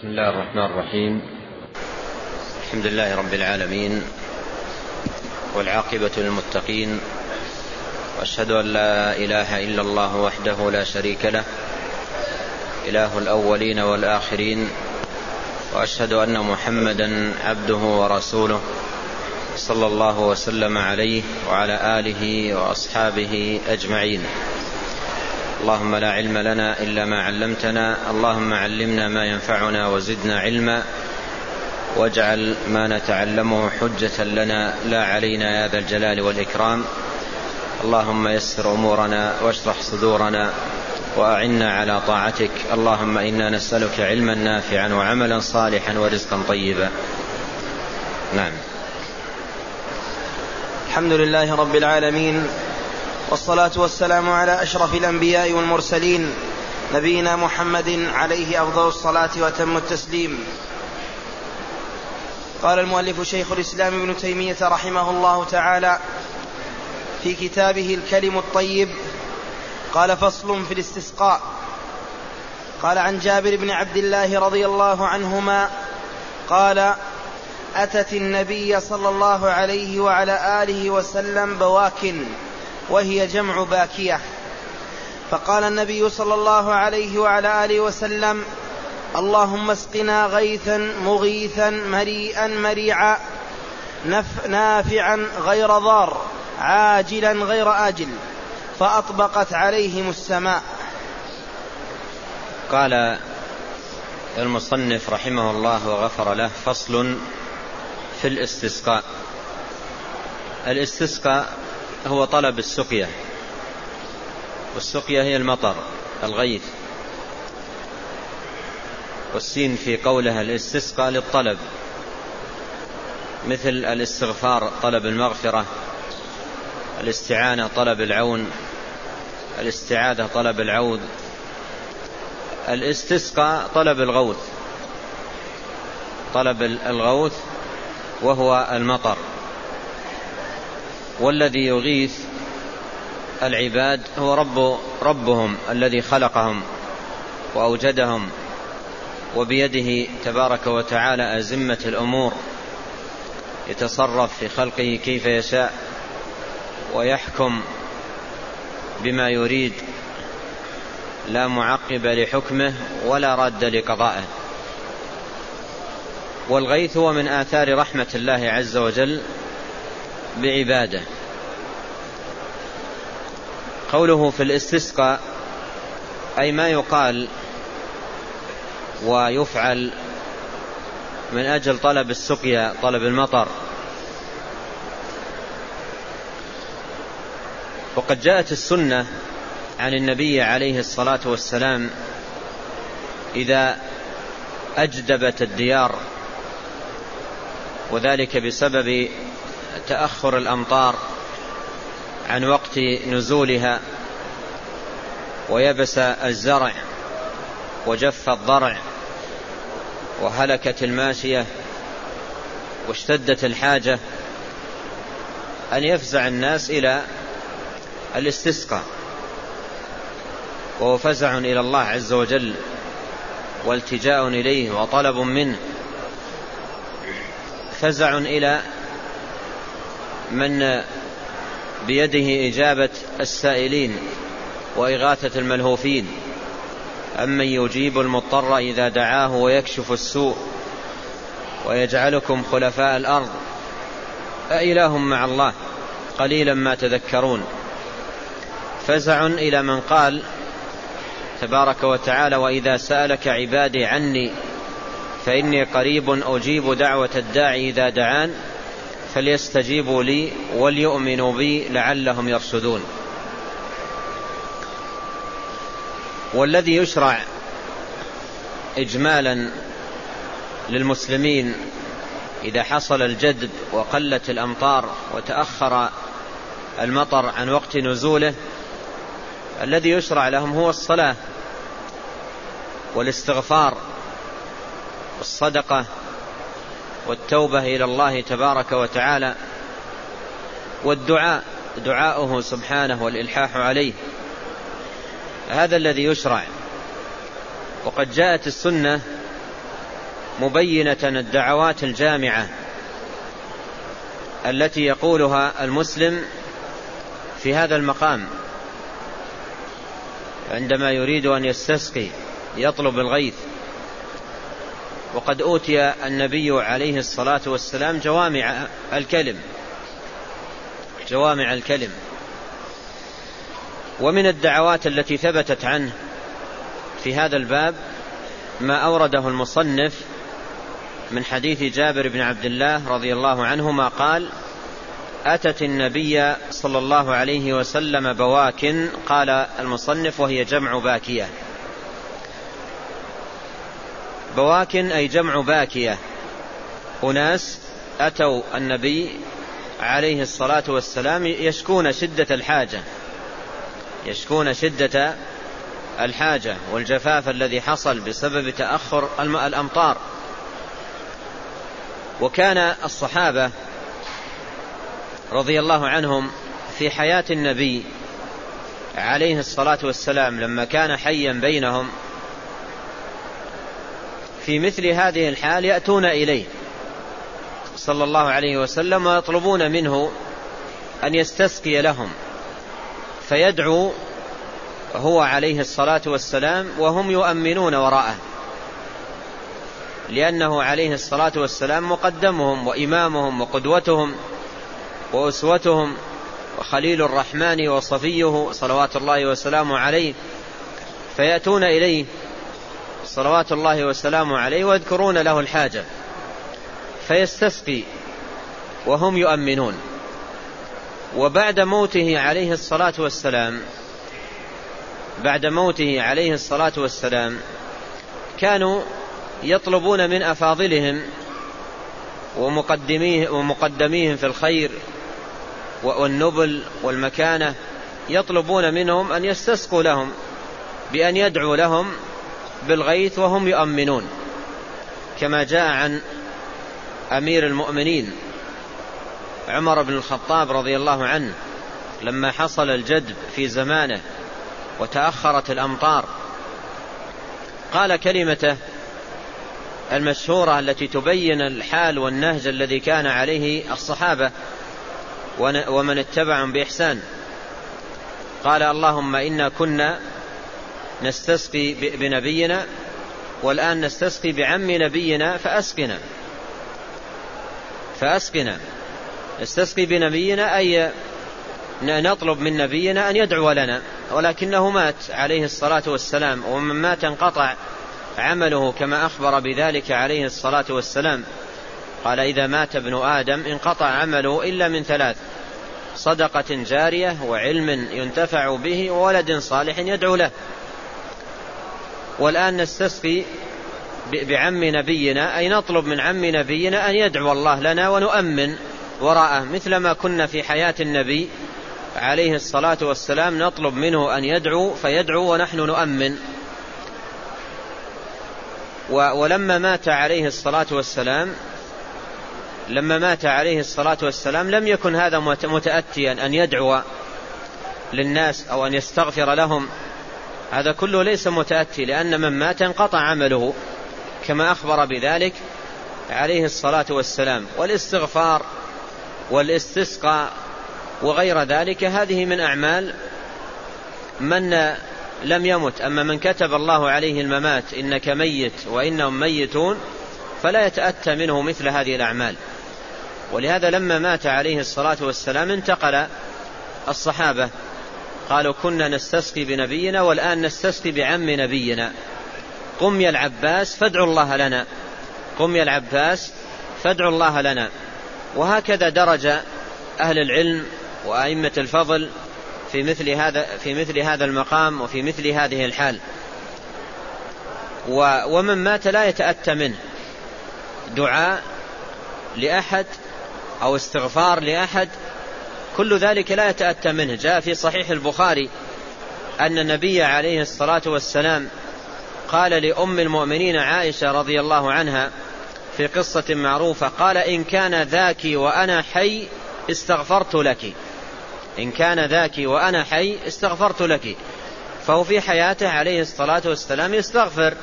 بسم الله الرحمن الرحيم. الحمد لله رب العالمين، والعاقبة للمتقين، وأشهد أن لا إله إلا الله وحده لا شريك له، إله الأولين والآخرين، وأشهد أن محمدا عبده ورسوله، صلى الله وسلم عليه وعلى آله وأصحابه أجمعين. اللهم لا علم لنا إلا ما علمتنا، اللهم علمنا ما ينفعنا وزدنا علما، واجعل ما نتعلمه حجة لنا لا علينا يا ذا الجلال والإكرام. اللهم يسر أمورنا واشرح صدورنا وأعنا على طاعتك. اللهم إنا نسألك علما نافعا وعملا صالحا ورزقا طيبا. نعم. الحمد لله رب العالمين، والصلاة والسلام على أشرف الأنبياء والمرسلين، نبينا محمد عليه أفضل الصلاة وأتم التسليم. قال المؤلف شيخ الإسلام ابن تيمية رحمه الله تعالى في كتابه الكلم الطيب، قال: فصل في الاستسقاء. قال: عن جابر بن عبد الله رضي الله عنهما قال: أتت النبي صلى الله عليه وعلى آله وسلم بواك، وهي جمع باكية، فقال النبي صلى الله عليه وعلى آله وسلم: اللهم اسقنا غيثا مغيثا مريئا مريعا نافعا غير ضار عاجلا غير آجل، فأطبقت عليهم السماء. قال المصنف رحمه الله وغفر له: فصل في الاستسقاء. الاستسقاء هو طلب السقية، والسقية هي المطر الغيث، والسين في قولها الاستسقاء للطلب، مثل الاستغفار طلب المغفرة، الاستعانة طلب العون، الاستعادة طلب العود. الاستسقاء طلب الغوث، طلب الغوث وهو المطر، والذي يغيث العباد هو ربهم الذي خلقهم وأوجدهم، وبيده تبارك وتعالى أزمة الأمور، يتصرف في خلقه كيف يشاء، ويحكم بما يريد، لا معقب لحكمه ولا راد لقضائه. والغيث هو من آثار رحمة الله عز وجل بعباده. قوله في الاستسقاء أي ما يقال ويفعل من أجل طلب السقيا، طلب المطر. وقد جاءت السنة عن النبي عليه الصلاة والسلام إذا أجدبت الديار، وذلك بسبب تأخر الأمطار عن وقت نزولها، ويبس الزرع وجف الضرع وهلكت الماشية واشتدت الحاجة، أن يفزع الناس إلى الاستسقاء، وهو فزع إلى الله عز وجل والتجاء إليه وطلب منه، فزع إلى من بيده إجابة السائلين وإغاثة الملهوفين، أمن يجيب المضطر إذا دعاه ويكشف السوء ويجعلكم خلفاء الأرض أإله مع الله قليلا ما تذكرون. فزع إلى من قال تبارك وتعالى: وإذا سألك عبادي عني فإني قريب أجيب دعوة الداعي إذا دعان فليستجيبوا لي وليؤمنوا بي لعلهم يرشدون. والذي يشرع إجمالا للمسلمين إذا حصل الجدب وقلت الأمطار وتأخر المطر عن وقت نزوله، الذي يشرع لهم هو الصلاة والاستغفار والصدقة والتوبة إلى الله تبارك وتعالى، والدعاء، دعاؤه سبحانه والإلحاح عليه، هذا الذي يشرع. وقد جاءت السنة مبينة الدعوات الجامعة التي يقولها المسلم في هذا المقام عندما يريد أن يستسقي يطلب الغيث. وقد أوتي النبي عليه الصلاة والسلام جوامع الكلم. ومن الدعوات التي ثبتت عنه في هذا الباب ما أورده المصنف من حديث جابر بن عبد الله رضي الله عنهما قال: أتت النبي صلى الله عليه وسلم بواكٍ. قال المصنف: وهي جمع باكية. بواكٍ أي جمع باكية، أناس أتوا النبي عليه الصلاة والسلام يشكون شدة الحاجة والجفاف الذي حصل بسبب تأخر الأمطار. وكان الصحابة رضي الله عنهم في حياة النبي عليه الصلاة والسلام لما كان حيا بينهم في مثل هذه الحال يأتون إليه صلى الله عليه وسلم ويطلبون منه أن يستسقي لهم، فيدعو هو عليه الصلاة والسلام وهم يؤمنون وراءه، لأنه عليه الصلاة والسلام مقدمهم وإمامهم وقدوتهم وأسوتهم وخليل الرحمن وصفيه صلوات الله وسلامه عليه، فيأتون إليه صلوات الله وسلامه عليه ويذكرون له الحاجة فيستسقي وهم يؤمنون. وبعد موته عليه الصلاة والسلام كانوا يطلبون من أفاضلهم ومقدميهم في الخير والنبل والمكانة، يطلبون منهم أن يستسقوا لهم بأن يدعوا لهم بالغيث وهم يؤمنون، كما جاء عن أمير المؤمنين عمر بن الخطاب رضي الله عنه لما حصل الجدب في زمانه وتأخرت الأمطار قال كلمته المشهورة التي تبين الحال والنهج الذي كان عليه الصحابة ومن اتبعهم بإحسان، قال: اللهم إنا كنا نستسقي بنبينا والآن نستسقي بعم نبينا فأسقنا. نستسقي بنبينا أي نطلب من نبينا أن يدعو لنا، ولكنه مات عليه الصلاة والسلام، ومن مات انقطع عمله كما أخبر بذلك عليه الصلاة والسلام، قال: إذا مات ابن آدم انقطع عمله إلا من ثلاث: صدقة جارية، وعلم ينتفع به، وولد صالح يدعو له. والآن نستسقي بعم نبينا أي نطلب من عم نبينا أن يدعو الله لنا ونؤمن وراءه، مثلما كنا في حياة النبي عليه الصلاة والسلام نطلب منه أن يدعو فيدعو ونحن نؤمن. ولما مات عليه الصلاة والسلام لم يكن هذا متأتيا أن يدعو للناس أو أن يستغفر لهم، هذا كله ليس متأتي، لأن من مات انقطع عمله كما أخبر بذلك عليه الصلاة والسلام. والاستغفار والاستسقاء وغير ذلك هذه من أعمال من لم يمت، أما من كتب الله عليه الممات إنك ميت وإنهم ميتون فلا يتأتى منه مثل هذه الأعمال. ولهذا لما مات عليه الصلاة والسلام انتقل الصحابة، قالوا: كنا نستسقي بنبينا والآن نستسقي بعم نبينا، قم يا العباس فادعوا الله لنا، قم يا العباس فادعوا الله لنا. وهكذا درج أهل العلم وأئمة الفضل في مثل هذا المقام وفي مثل هذه الحال. ومن مات لا يتأتى منه دعاء لأحد أو استغفار لأحد، كل ذلك لا يتأتى منه. جاء في صحيح البخاري أن النبي عليه الصلاة والسلام قال لأم المؤمنين عائشة رضي الله عنها في قصة معروفة، قال: إن كان ذاكي وأنا حي استغفرت لك. فهو في حياته عليه الصلاة والسلام يستغفر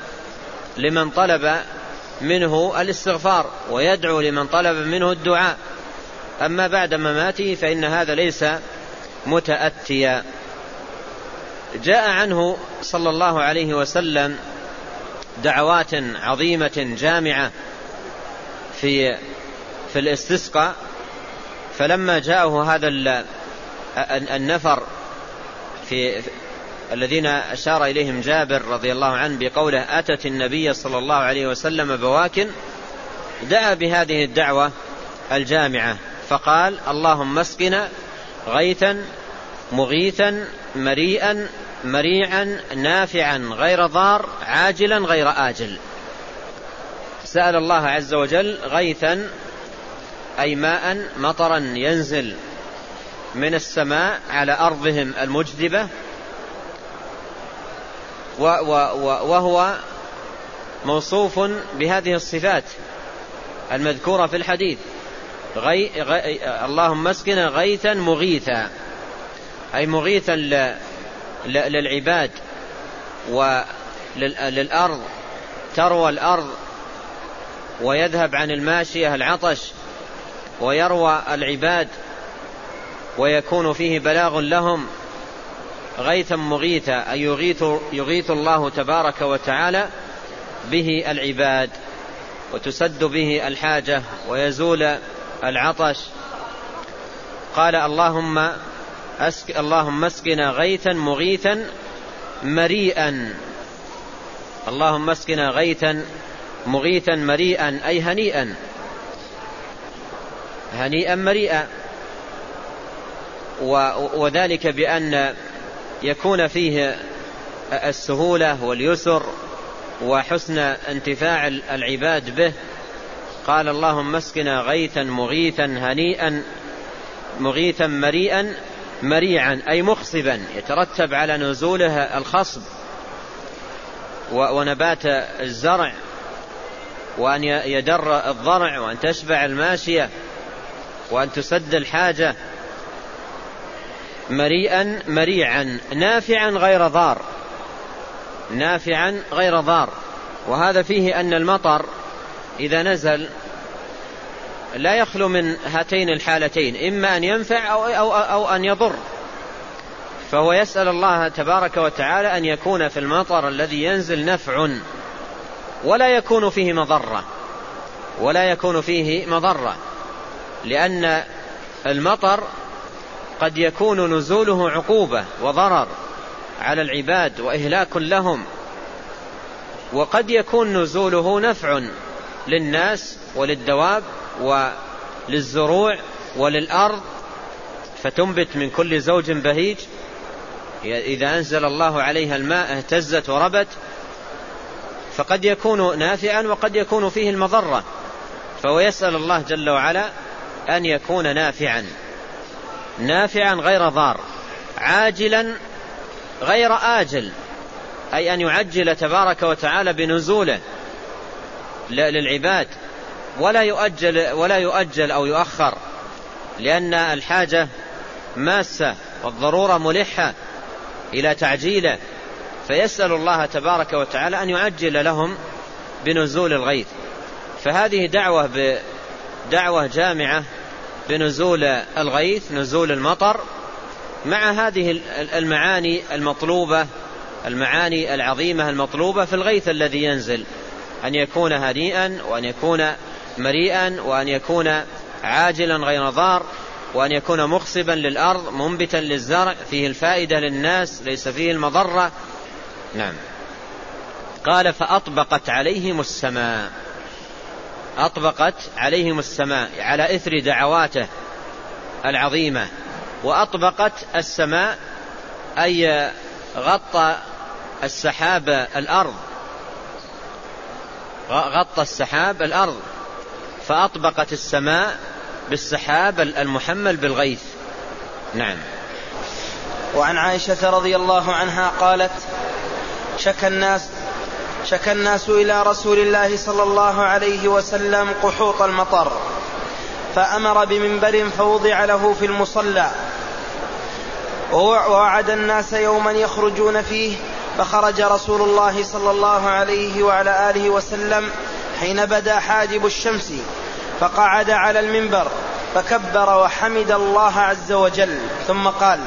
لمن طلب منه الاستغفار ويدعو لمن طلب منه الدعاء. أما بعد مماته فإن هذا ليس متأتيا. جاء عنه صلى الله عليه وسلم دعوات عظيمة جامعة في الاستسقاء، فلما جاءه هذا النفر في الذين أشار إليهم جابر رضي الله عنه بقوله أتت النبي صلى الله عليه وسلم بواكن، دعا بهذه الدعوة الجامعة فقال اللهم اسقنا غيثا مغيثا مريئا مريعا نافعا غير ضار عاجلا غير آجل. سأل الله عز وجل غيثا أي ماء مطرا ينزل من السماء على أرضهم المجدبة، وهو موصوف بهذه الصفات المذكورة في الحديث اللهم اسقنا غيثا مغيثا أي مغيثا للعباد وللأرض، تروى الأرض ويذهب عن الماشية العطش ويروى العباد ويكون فيه بلاغ لهم. غيثا مغيثا أي يغيث الله تبارك وتعالى به العباد وتسد به الحاجة ويزول العطش. قال اللهم اسقنا غيثا مغيثا مريئا، اللهم اسقنا غيثا مغيثا مريئا أي هنيئا، هنيئا مريئا، وذلك بأن يكون فيه السهولة واليسر وحسن انتفاع العباد به. قال اللهم اسقنا غيثا مغيثا هنيئا مغيثا مريئا مريعا أي مخصبا، يترتب على نزوله الخصب ونبات الزرع وأن يدر الضرع وأن تشبع الماشية وأن تسد الحاجة. مريئا مريعا نافعا غير ضار، نافعا غير ضار، وهذا فيه أن المطر إذا نزل لا يخلو من هاتين الحالتين، إما أن ينفع أو أن يضر، فهو يسأل الله تبارك وتعالى أن يكون في المطر الذي ينزل نفع ولا يكون فيه مضرة، ولا يكون فيه مضرة، لأن المطر قد يكون نزوله عقوبة وضرر على العباد وإهلاك لهم، وقد يكون نزوله نفع للناس وللدواب وللزروع وللأرض فتنبت من كل زوج بهيج. إذا أنزل الله عليها الماء اهتزت وربت، فقد يكون نافعا وقد يكون فيه المضرة، فهو يسأل الله جل وعلا أن يكون نافعا، نافعا غير ضار، عاجلا غير آجل أي أن يعجل تبارك وتعالى بنزوله للعباد ولا يؤجل أو يؤخر، لأن الحاجة ماسة والضرورة ملحة إلى تعجيله، فيسأل الله تبارك وتعالى أن يعجل لهم بنزول الغيث. فهذه دعوة جامعة بنزول الغيث، نزول المطر، مع هذه المعاني المطلوبة، المعاني العظيمة المطلوبة في الغيث الذي ينزل، أن يكون هنيئا وأن يكون مريئا وأن يكون عاجلا غير ضار وأن يكون مخصبا للأرض منبتا للزرع، فيه الفائدة للناس ليس فيه المضرة. نعم. قال فأطبقت عليهم السماء، أطبقت عليهم السماء على إثر دعواته العظيمة، وأطبقت السماء أي غطى السحاب الأرض، غطى السحاب الأرض، فأطبقت السماء بالسحاب المحمل بالغيث. نعم. وعن عائشة رضي الله عنها قالت شكى الناس إلى رسول الله صلى الله عليه وسلم قحوط المطر، فأمر بمنبر فوضع له في المصلى، ووعد الناس يوما يخرجون فيه، فخرج رسول الله صلى الله عليه وعلى آله وسلم حين بدا حاجب الشمس فقعد على المنبر فكبر وحمد الله عز وجل ثم قال: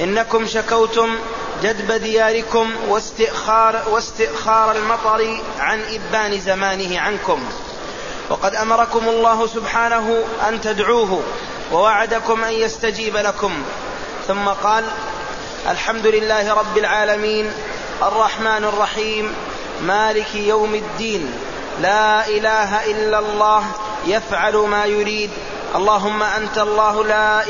إنكم شكوتم جدب دياركم واستئخار المطر عن إبان زمانه عنكم، وقد أمركم الله سبحانه أن تدعوه ووعدكم أن يستجيب لكم. ثم قال: الحمد لله رب العالمين الرحمن الرحيم مالك يوم الدين، لا إله إلا الله يفعل ما يريد، اللهم أنت الله لا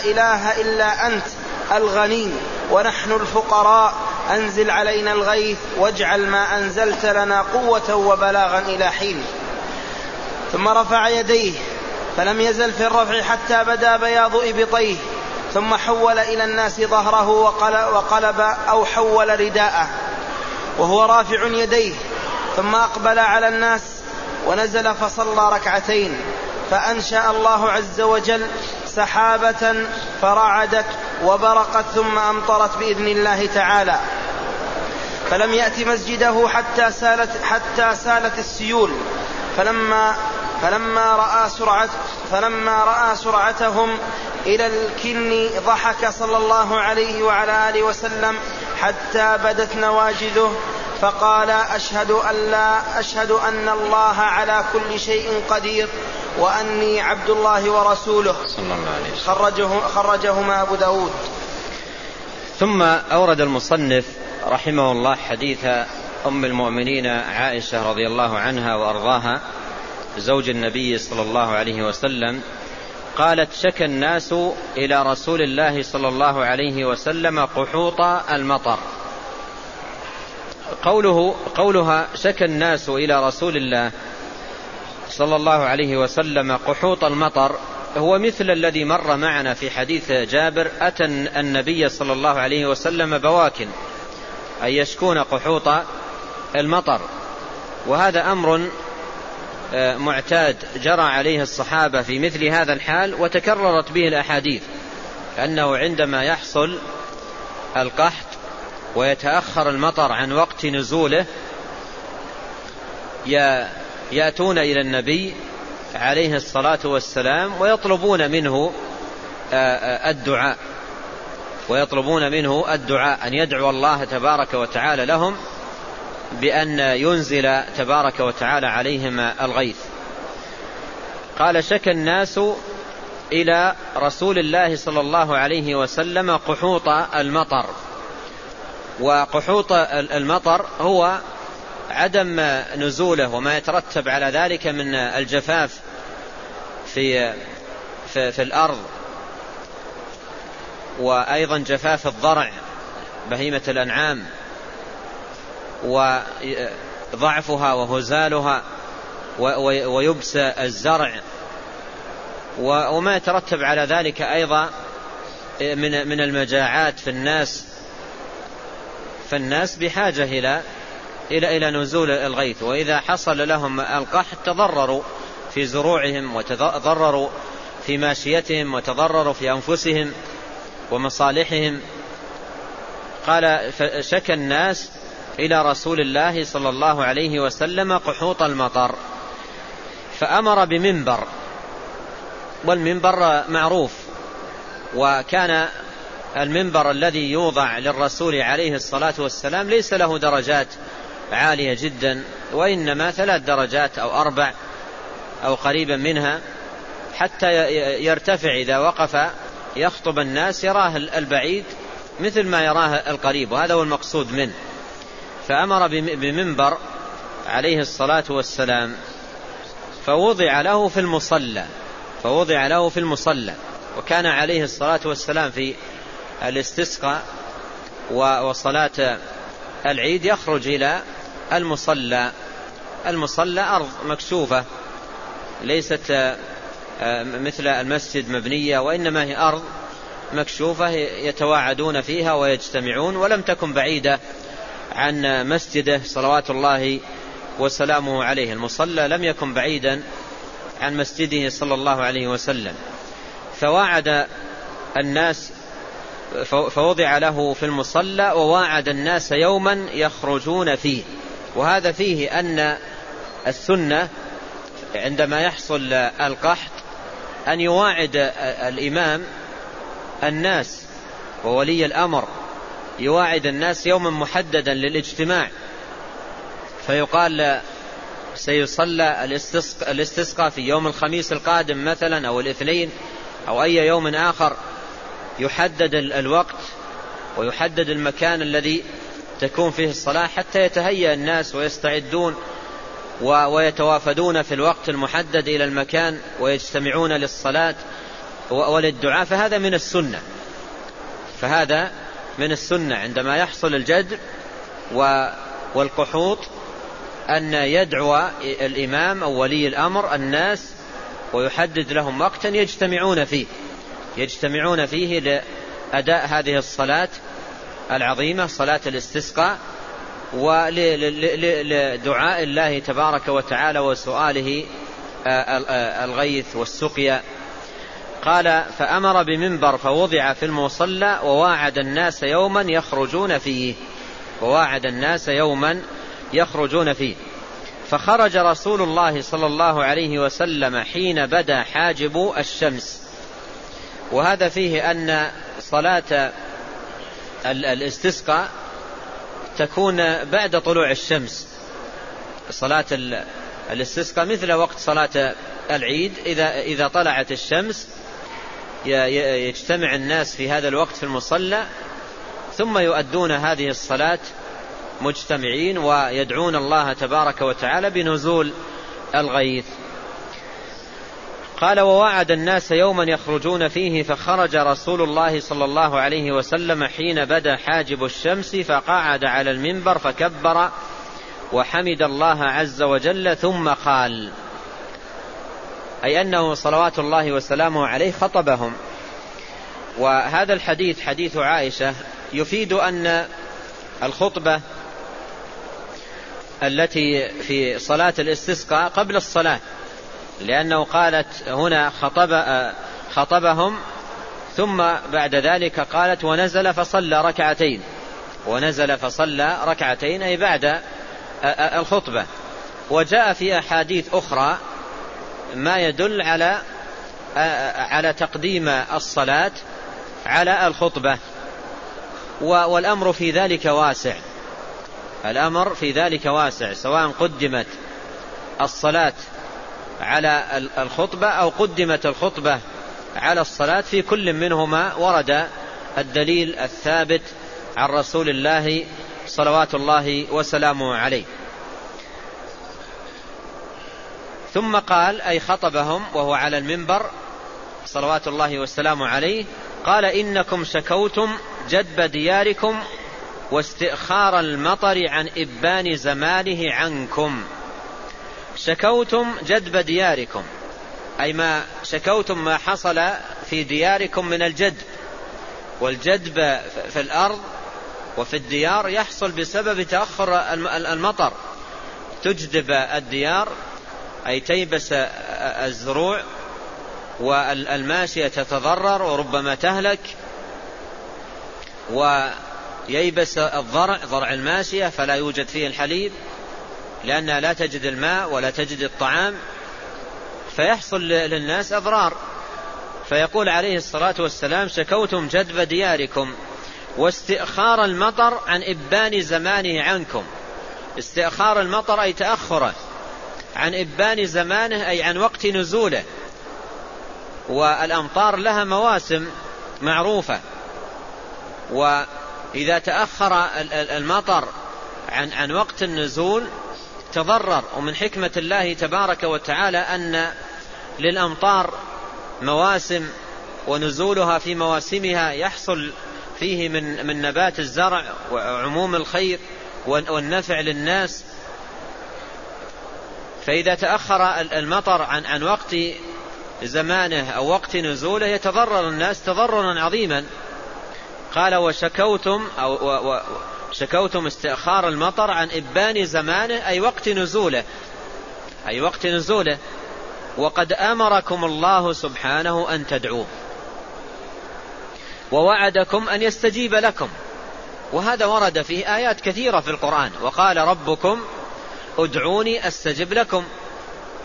إله إلا أنت الغني ونحن الفقراء، أنزل علينا الغيث واجعل ما أنزلت لنا قوة وبلاغا إلى حين. ثم رفع يديه فلم يزل في الرفع حتى بدا بياض إبطيه، ثم حول إلى الناس ظهره وقلب أو حول رداءه وهو رافع يديه، ثم أقبل على الناس ونزل فصلى ركعتين، فأنشأ الله عز وجل سحابة فرعدت وبرقت ثم أمطرت بإذن الله تعالى، فلم يأت مسجده حتى سالت السيول. فلما رأى سرعتهم إلى الكن ضحك صلى الله عليه وعلى آله وسلم حتى بدت نواجذه، فقال: أشهد أن الله على كل شيء قدير وأني عبد الله ورسوله. خرجهما أبو داود. ثم أورد المصنف رحمه الله حديث أم المؤمنين عائشة رضي الله عنها وأرضاها زوج النبي صلى الله عليه وسلم قالت: شكى الناس إلى رسول الله صلى الله عليه وسلم قحوط المطر. قولها شكى الناس إلى رسول الله صلى الله عليه وسلم قحوط المطر هو مثل الذي مر معنا في حديث جابر: أتى النبي صلى الله عليه وسلم بواكن أن يشكون قحوط المطر. وهذا أمر معتاد جرى عليه الصحابة في مثل هذا الحال، وتكررت به الأحاديث أنه عندما يحصل القحط ويتأخر المطر عن وقت نزوله يأتون إلى النبي عليه الصلاة والسلام ويطلبون منه الدعاء أن يدعو الله تبارك وتعالى لهم بأن ينزل تبارك وتعالى عليهم الغيث. قال: شكى الناس إلى رسول الله صلى الله عليه وسلم قحوط المطر. وقحوط المطر هو عدم نزوله وما يترتب على ذلك من الجفاف في الأرض، وأيضا جفاف الضرع بهيمة الأنعام وضعفها وهزالها ويبس الزرع وما يترتب على ذلك أيضا من المجاعات في الناس، فالناس بحاجة إلى نزول الغيث. وإذا حصل لهم القحط تضرروا في زروعهم وتضرروا في ماشيتهم وتضرروا في أنفسهم ومصالحهم. قال: شكى الناس إلى رسول الله صلى الله عليه وسلم قحوط المطر، فأمر بمنبر، والمنبر معروف، وكان المنبر الذي يوضع للرسول عليه الصلاة والسلام ليس له درجات عالية جدا، وإنما 3 درجات أو 4 أو قريبا منها، حتى يرتفع إذا وقف يخطب الناس يراه البعيد مثل ما يراه القريب، وهذا هو المقصود منه. فأمر بمنبر عليه الصلاة والسلام فوضع له في المصلى، وكان عليه الصلاة والسلام في الاستسقاء وصلاة العيد يخرج إلى المصلى أرض مكشوفة، ليست مثل المسجد مبنية، وإنما هي أرض مكشوفة يتواعدون فيها ويجتمعون، ولم تكن بعيدة عن مسجده صلوات الله وسلامه عليه. المصلى لم يكن بعيدا عن مسجده صلى الله عليه وسلم، فواعد الناس فوضع له في المصلى وواعد الناس يوما يخرجون فيه وهذا فيه أن السنة عندما يحصل القحط أن يواعد الإمام الناس وولي الأمر، يواعد الناس يوما محددا للاجتماع، فيقال سيصلى الاستسقاء في يوم الخميس القادم مثلا أو الاثنين أو أي يوم آخر، يحدد الوقت ويحدد المكان الذي تكون فيه الصلاة حتى يتهيأ الناس ويستعدون ويتوافدون في الوقت المحدد إلى المكان ويجتمعون للصلاة وللدعاء. فهذا من السنة، فهذا من السنة عندما يحصل الجدب والقحوط أن يدعو الإمام أو ولي الأمر الناس ويحدد لهم وقتا يجتمعون فيه لأداء هذه الصلاة العظيمة، صلاة الاستسقاء، ولدعاء الله تبارك وتعالى وسؤاله الغيث والسقيا. قال فأمر بمنبر فوضع في المصلى وواعد الناس يوما يخرجون فيه، فخرج رسول الله صلى الله عليه وسلم حين بدا حاجب الشمس. وهذا فيه أن صلاة الاستسقاء تكون بعد طلوع الشمس، صلاة الاستسقاء مثل وقت صلاة العيد، إذا طلعت الشمس يجتمع الناس في هذا الوقت في المصلى ثم يؤدون هذه الصلاة مجتمعين ويدعون الله تبارك وتعالى بنزول الغيث. قال ووعد الناس يوما يخرجون فيه فخرج رسول الله صلى الله عليه وسلم حين بدا حاجب الشمس فقعد على المنبر فكبر وحمد الله عز وجل ثم قال، أي أنه صلوات الله وسلامه عليه خطبهم. وهذا الحديث حديث عائشة يفيد أن الخطبة التي في صلاة الاستسقاء قبل الصلاة، لأنه قالت هنا خطبهم ثم بعد ذلك قالت ونزل فصلى ركعتين أي بعد الخطبة. وجاء في أحاديث أخرى ما يدل على تقديم الصلاة على الخطبة، والأمر في ذلك واسع، سواء قدمت الصلاة على الخطبة أو قدمت الخطبة على الصلاة، في كل منهما ورد الدليل الثابت عن رسول الله صلوات الله وسلامه عليه. ثم قال، أي خطبهم وهو على المنبر صلوات الله وسلامه عليه، قال إنكم شكوتم جدب دياركم واستئخار المطر عن إبان زماله عنكم. شكوتم جدب دياركم أي ما شكوتم ما حصل في دياركم من الجدب، والجدب في الأرض وفي الديار يحصل بسبب تأخر المطر، تجدب الديار أي تيبس الزروع والماشية تتضرر وربما تهلك، وييبس ضرع الماشية فلا يوجد فيه الحليب لأنها لا تجد الماء ولا تجد الطعام، فيحصل للناس أضرار. فيقول عليه الصلاة والسلام شكوتم جدب دياركم واستئخار المطر عن إبان زمانه عنكم. استئخار المطر أي تأخره، عن إبان زمانه أي عن وقت نزوله، والأمطار لها مواسم معروفة، وإذا تأخر المطر عن وقت النزول تضرر. ومن حكمة الله تبارك وتعالى أن للأمطار مواسم، ونزولها في مواسمها يحصل فيه من نبات الزرع وعموم الخير والنفع للناس. فإذا تأخر المطر عن وقت زمانه أو وقت نزوله يتضرر الناس تضررا عظيما. قال وشكوتم شكوتم استئخار المطر عن إبان زمانه أي وقت نزوله، وقد أمركم الله سبحانه أن تدعوه ووعدكم أن يستجيب لكم، وهذا ورد في آيات كثيرة في القرآن. وقال ربكم ادعوني أستجب لكم،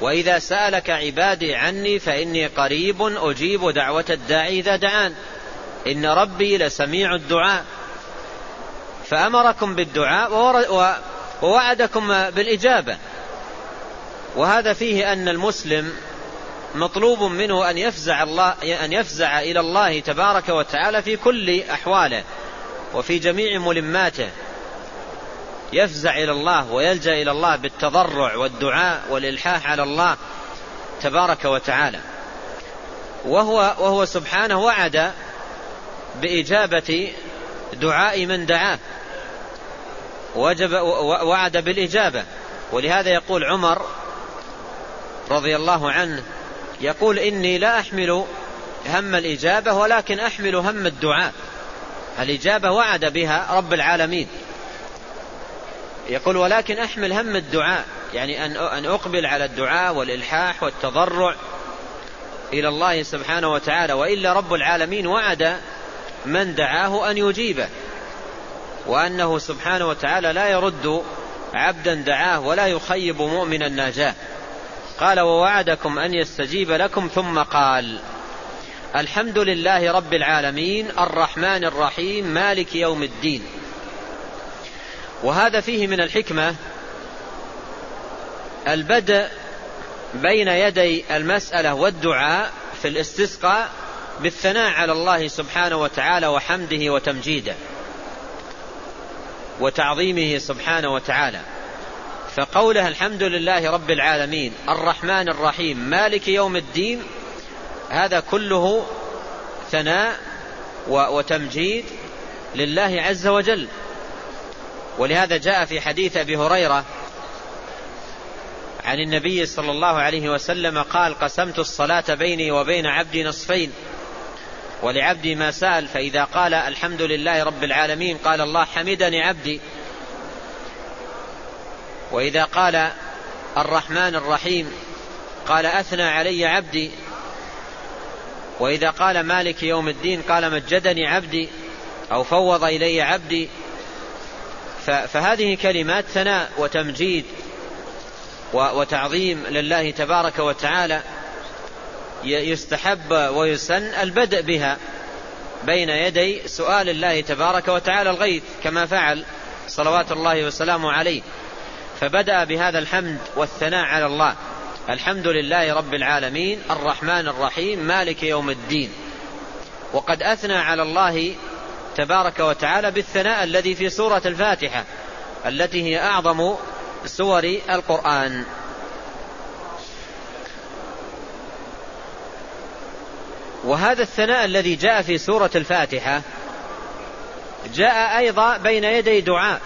وإذا سألك عبادي عني فإني قريب أجيب دعوة الداعي إذا دعان، إن ربي لسميع الدعاء. فأمركم بالدعاء ووعدكم بالإجابة. وهذا فيه أن المسلم مطلوب منه أن يفزع إلى الله تبارك وتعالى في كل أحواله وفي جميع ملماته، يفزع إلى الله ويلجأ إلى الله بالتضرع والدعاء والإلحاح على الله تبارك وتعالى. وهو سبحانه وعد بإجابة دعاء من دعاه، وعد بالإجابة. ولهذا يقول عمر رضي الله عنه، يقول إني لا أحمل هم الإجابة ولكن أحمل هم الدعاء. الإجابة وعد بها رب العالمين، يقول ولكن أحمل هم الدعاء، يعني أن أقبل على الدعاء والإلحاح والتضرع إلى الله سبحانه وتعالى، وإلا رب العالمين وعد من دعاه أن يجيبه، وأنه سبحانه وتعالى لا يرد عبدا دعاه ولا يخيب مؤمنا ناجاه. قال ووعدكم أن يستجيب لكم، ثم قال الحمد لله رب العالمين الرحمن الرحيم مالك يوم الدين. وهذا فيه من الحكمة البدء بين يدي المسألة والدعاء في الاستسقاء بالثناء على الله سبحانه وتعالى وحمده وتمجيده وتعظيمه سبحانه وتعالى. فقوله الحمد لله رب العالمين الرحمن الرحيم مالك يوم الدين، هذا كله ثناء وتمجيد لله عز وجل. ولهذا جاء في حديث أبي هريرة عن النبي صلى الله عليه وسلم قال قسمت الصلاة بيني وبين عبدي نصفين، ولعبدي ما سأل، فإذا قال الحمد لله رب العالمين قال الله حمدني عبدي، وإذا قال الرحمن الرحيم قال أثنى علي عبدي، وإذا قال مالك يوم الدين قال مجدني عبدي أو فوض إلي عبدي. فهذه كلمات ثناء وتمجيد وتعظيم لله تبارك وتعالى، يستحب ويسن البدء بها بين يدي سؤال الله تبارك وتعالى الغيث، كما فعل صلوات الله وسلامه عليه. فبدأ بهذا الحمد والثناء على الله، الحمد لله رب العالمين الرحمن الرحيم مالك يوم الدين. وقد أثنى على الله تبارك وتعالى بالثناء الذي في سورة الفاتحة التي هي أعظم سور القرآن. وهذا الثناء الذي جاء في سورة الفاتحة جاء أيضا بين يدي دعاء،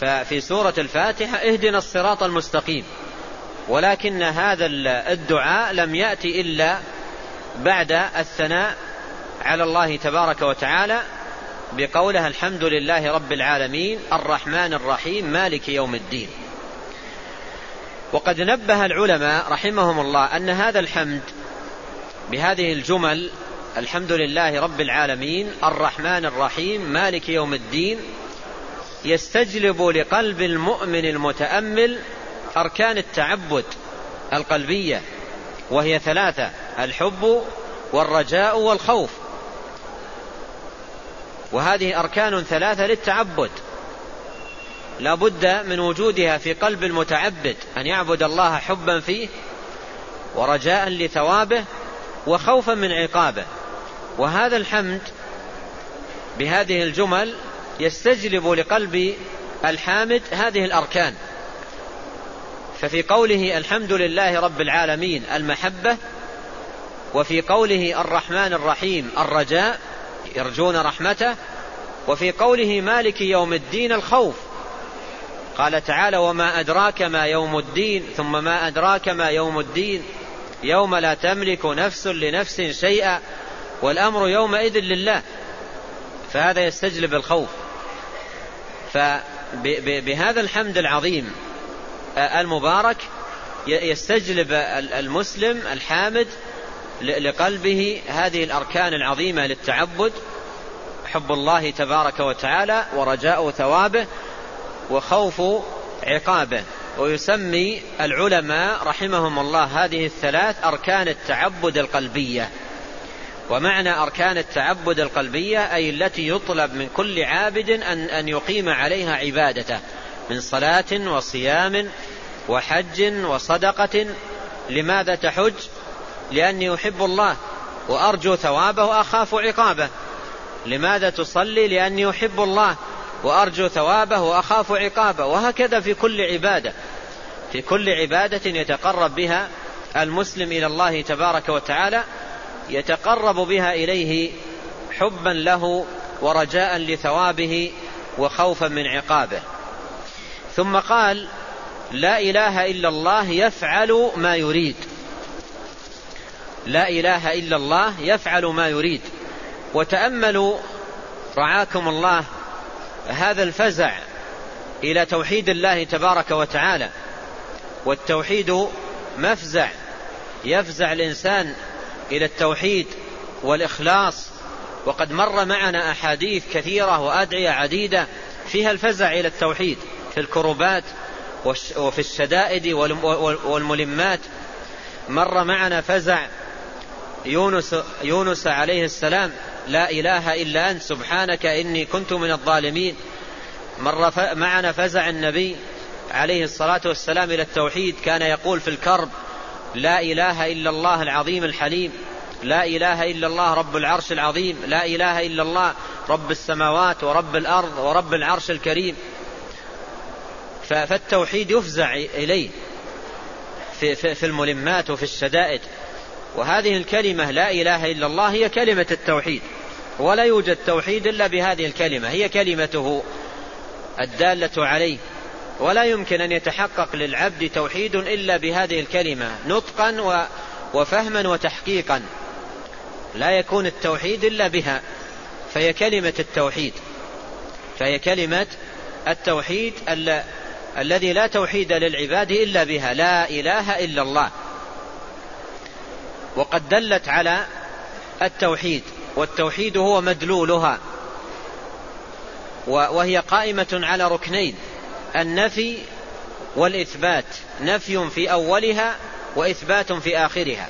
ففي سورة الفاتحة اهدنا الصراط المستقيم، ولكن هذا الدعاء لم يأتي إلا بعد الثناء على الله تبارك وتعالى بقولها الحمد لله رب العالمين الرحمن الرحيم مالك يوم الدين. وقد نبه العلماء رحمهم الله أن هذا الحمد بهذه الجمل الحمد لله رب العالمين الرحمن الرحيم مالك يوم الدين يستجلب لقلب المؤمن المتأمل أركان التعبد القلبية، وهي ثلاثة: الحب والرجاء والخوف. وهذه أركان ثلاثة للتعبد لا بد من وجودها في قلب المتعبد، أن يعبد الله حبا فيه ورجاء لثوابه وخوفا من عقابه. وهذا الحمد بهذه الجمل يستجلب لقلب الحامد هذه الأركان. ففي قوله الحمد لله رب العالمين المحبة، وفي قوله الرحمن الرحيم الرجاء يرجون رحمته، وفي قوله مالك يوم الدين الخوف. قال تعالى وما أدراك ما يوم الدين، ثم ما أدراك ما يوم الدين يوم لا تملك نفس لنفس شيئا والأمر يومئذ لله. فهذا يستجلب الخوف. فبهذا الحمد العظيم المبارك يستجلب المسلم الحامد لقلبه هذه الأركان العظيمة للتعبد: حب الله تبارك وتعالى، ورجاء ثوابه، وخوف عقابه. ويسمي العلماء رحمهم الله هذه الثلاث أركان التعبد القلبية. ومعنى أركان التعبد القلبية أي التي يطلب من كل عابد أن يقيم عليها عبادته من صلاة وصيام وحج وصدقة. لماذا تحج؟ لأني أحب الله وأرجو ثوابه وأخاف عقابه. لماذا تصلي؟ لأني أحب الله وأرجو ثوابه وأخاف عقابه. وهكذا في كل عبادة، في كل عبادة يتقرب بها المسلم إلى الله تبارك وتعالى يتقرب بها إليه حبا له ورجاء لثوابه وخوفا من عقابه. ثم قال: لا إله إلا الله يفعل ما يريد. لا إله إلا الله يفعل ما يريد. وتأملوا رعاكم الله هذا الفزع إلى توحيد الله تبارك وتعالى. والتوحيد مفزع، يفزع الإنسان إلى التوحيد والإخلاص. وقد مر معنا أحاديث كثيرة وأدعية عديدة فيها الفزع إلى التوحيد في الكربات وفي الشدائد والملمات. مر معنا فزع يونس عليه السلام: لا إله إلا أنت سبحانك إني كنت من الظالمين. مر معنا فزع النبي عليه الصلاة والسلام إلى التوحيد، كان يقول في الكرب: لا إله إلا الله العظيم الحليم، لا إله إلا الله رب العرش العظيم، لا إله إلا الله رب السماوات ورب الأرض ورب العرش الكريم. فالتوحيد يفزع إليه في الملمات وفي الشدائد. وهذه الكلمة لا إله إلا الله هي كلمة التوحيد، ولا يوجد توحيد إلا بهذه الكلمة، هي كلمته الدالة عليه. ولا يمكن أن يتحقق للعبد توحيد إلا بهذه الكلمة نطقا وفهما وتحقيقا، لا يكون التوحيد إلا بها. فهي كلمة التوحيد، فهي كلمة التوحيد الذي لا توحيد للعباد إلا بها، لا إله إلا الله. وقد دلت على التوحيد، والتوحيد هو مدلولها، وهي قائمة على ركنين: النفي والإثبات. نفي في أولها وإثبات في آخرها.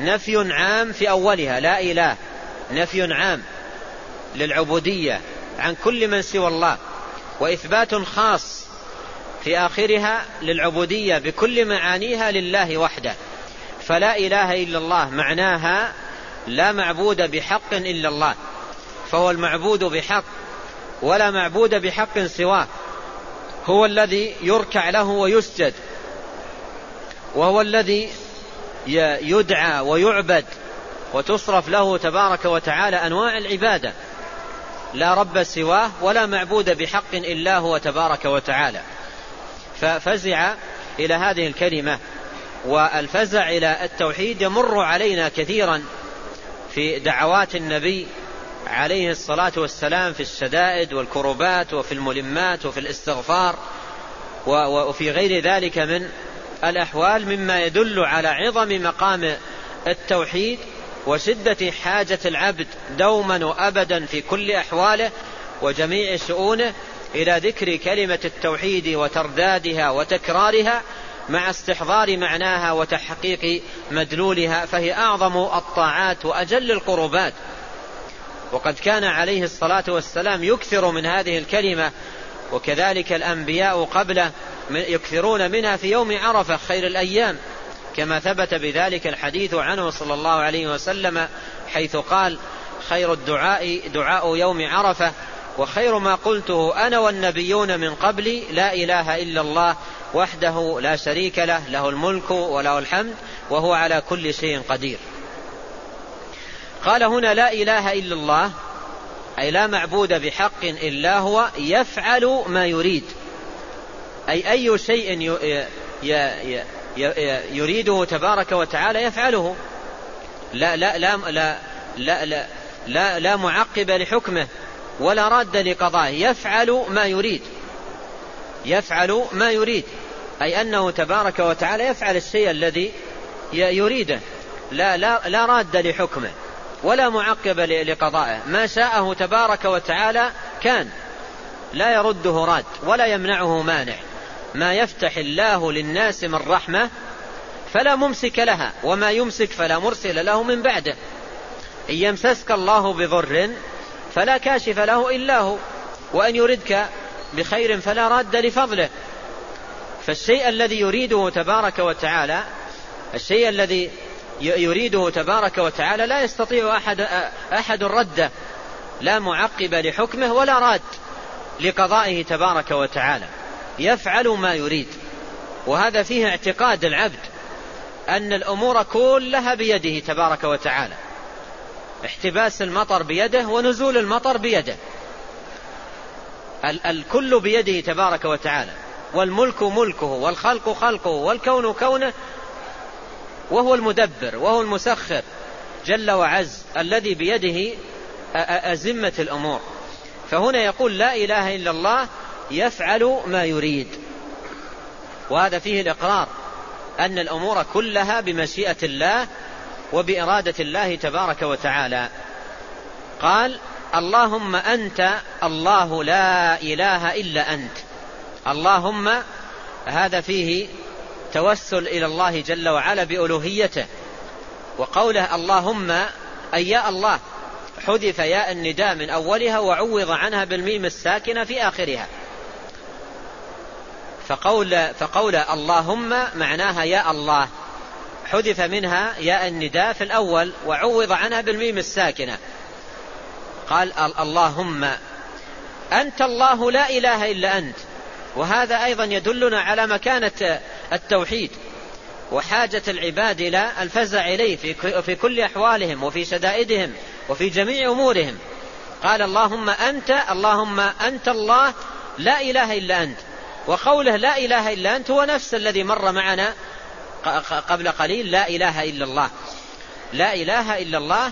نفي عام في أولها لا إله، نفي عام للعبودية عن كل من سوى الله، وإثبات خاص في آخرها للعبودية بكل معانيها لله وحده. فلا إله إلا الله معناها لا معبود بحق إلا الله، فهو المعبود بحق ولا معبود بحق سواه، هو الذي يركع له ويسجد، وهو الذي يدعى ويعبد وتصرف له تبارك وتعالى أنواع العبادة. لا رب سواه ولا معبود بحق إلا هو تبارك وتعالى. ففزع إلى هذه الكلمة. والفزع إلى التوحيد يمر علينا كثيرا في دعوات النبي عليه الصلاة والسلام في الشدائد والكربات وفي الملمات وفي الاستغفار وفي غير ذلك من الأحوال، مما يدل على عظم مقام التوحيد وشدة حاجة العبد دوما وأبدا في كل أحواله وجميع شؤونه إلى ذكر كلمة التوحيد وتردادها وتكرارها مع استحضار معناها وتحقيق مدلولها. فهي أعظم الطاعات وأجل القربات. وقد كان عليه الصلاة والسلام يكثر من هذه الكلمة، وكذلك الأنبياء قبله يكثرون منها في يوم عرفة خير الأيام، كما ثبت بذلك الحديث عنه صلى الله عليه وسلم حيث قال: خير الدعاء دعاء يوم عرفة، وخير ما قلته أنا والنبيون من قبلي لا إله إلا الله وحده لا شريك له، له الملك وله الحمد وهو على كل شيء قدير. قال هنا: لا إله إلا الله أي لا معبود بحق إلا هو يفعل ما يريد، أي شيء يريده تبارك وتعالى يفعله، لا لا لا لا لا لا لا معقب لحكمه ولا راد لقضائه، يفعل ما يريد. يفعل ما يريد أي أنه تبارك وتعالى يفعل الشيء الذي يريده، لا لا لا راد لحكمه ولا معقب لقضائه. ما شاءه تبارك وتعالى كان، لا يرده راد ولا يمنعه مانع. ما يفتح الله للناس من رحمة فلا ممسك لها، وما يمسك فلا مرسل له من بعده. إن يمسسك الله بضر فلا كاشف له إلا هو، وأن يردك بخير فلا راد لفضله. فالشيء الذي يريده تبارك وتعالى، الشيء الذي يريده تبارك وتعالى لا يستطيع أحد رده، لا معقب لحكمه ولا راد لقضائه تبارك وتعالى، يفعل ما يريد. وهذا فيه اعتقاد العبد أن الأمور كلها بيده تبارك وتعالى، احتباس المطر بيده ونزول المطر بيده، الكل بيده تبارك وتعالى، والملك ملكه والخلق خلقه والكون كونه، وهو المدبر وهو المسخر جل وعز الذي بيده أزمة الأمور. فهنا يقول لا إله إلا الله يفعل ما يريد، وهذا فيه الإقرار أن الأمور كلها بمشيئة الله وبإرادة الله تبارك وتعالى. قال اللهم أنت الله لا إله إلا أنت. اللهم هذا فيه توسل إلى الله جل وعلا بألوهيته، وقوله اللهم أي يا الله، حذف ياء النداء من أولها وعوض عنها بالميم الساكنة في آخرها، فقول اللهم معناها يا الله، حذف منها ياء النداء في الأول وعوض عنها بالميم الساكنة. قال اللهم أنت الله لا إله إلا أنت، وهذا أيضا يدلنا على مكانة التوحيد وحاجة العباد إلى الفزع إليه في كل أحوالهم وفي شدائدهم وفي جميع أمورهم. قال اللهم أنت الله لا إله إلا أنت. وقوله لا إله إلا أنت هو نفس الذي مر معنا قبل قليل، لا إله إلا الله. لا إله إلا الله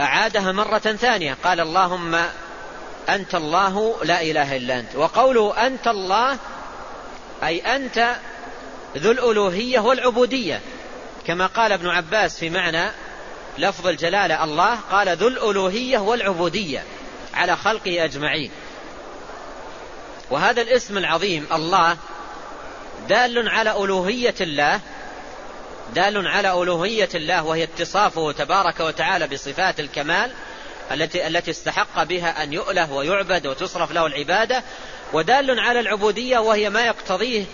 أعادها مرة ثانية، قال اللهم أنت الله لا إله إلا أنت. وقوله أنت الله أي أنت ذو الألوهية والعبودية، كما قال ابن عباس في معنى لفظ الجلالة الله، قال ذو الألوهية والعبودية على خلقه أجمعين. وهذا الاسم العظيم الله دال على ألوهية الله، دال على ألوهية الله، وهي اتصافه تبارك وتعالى بصفات الكمال التي استحق بها أن يؤله ويعبد وتصرف له العبادة، ودال على العبودية وهي ما يقتضيه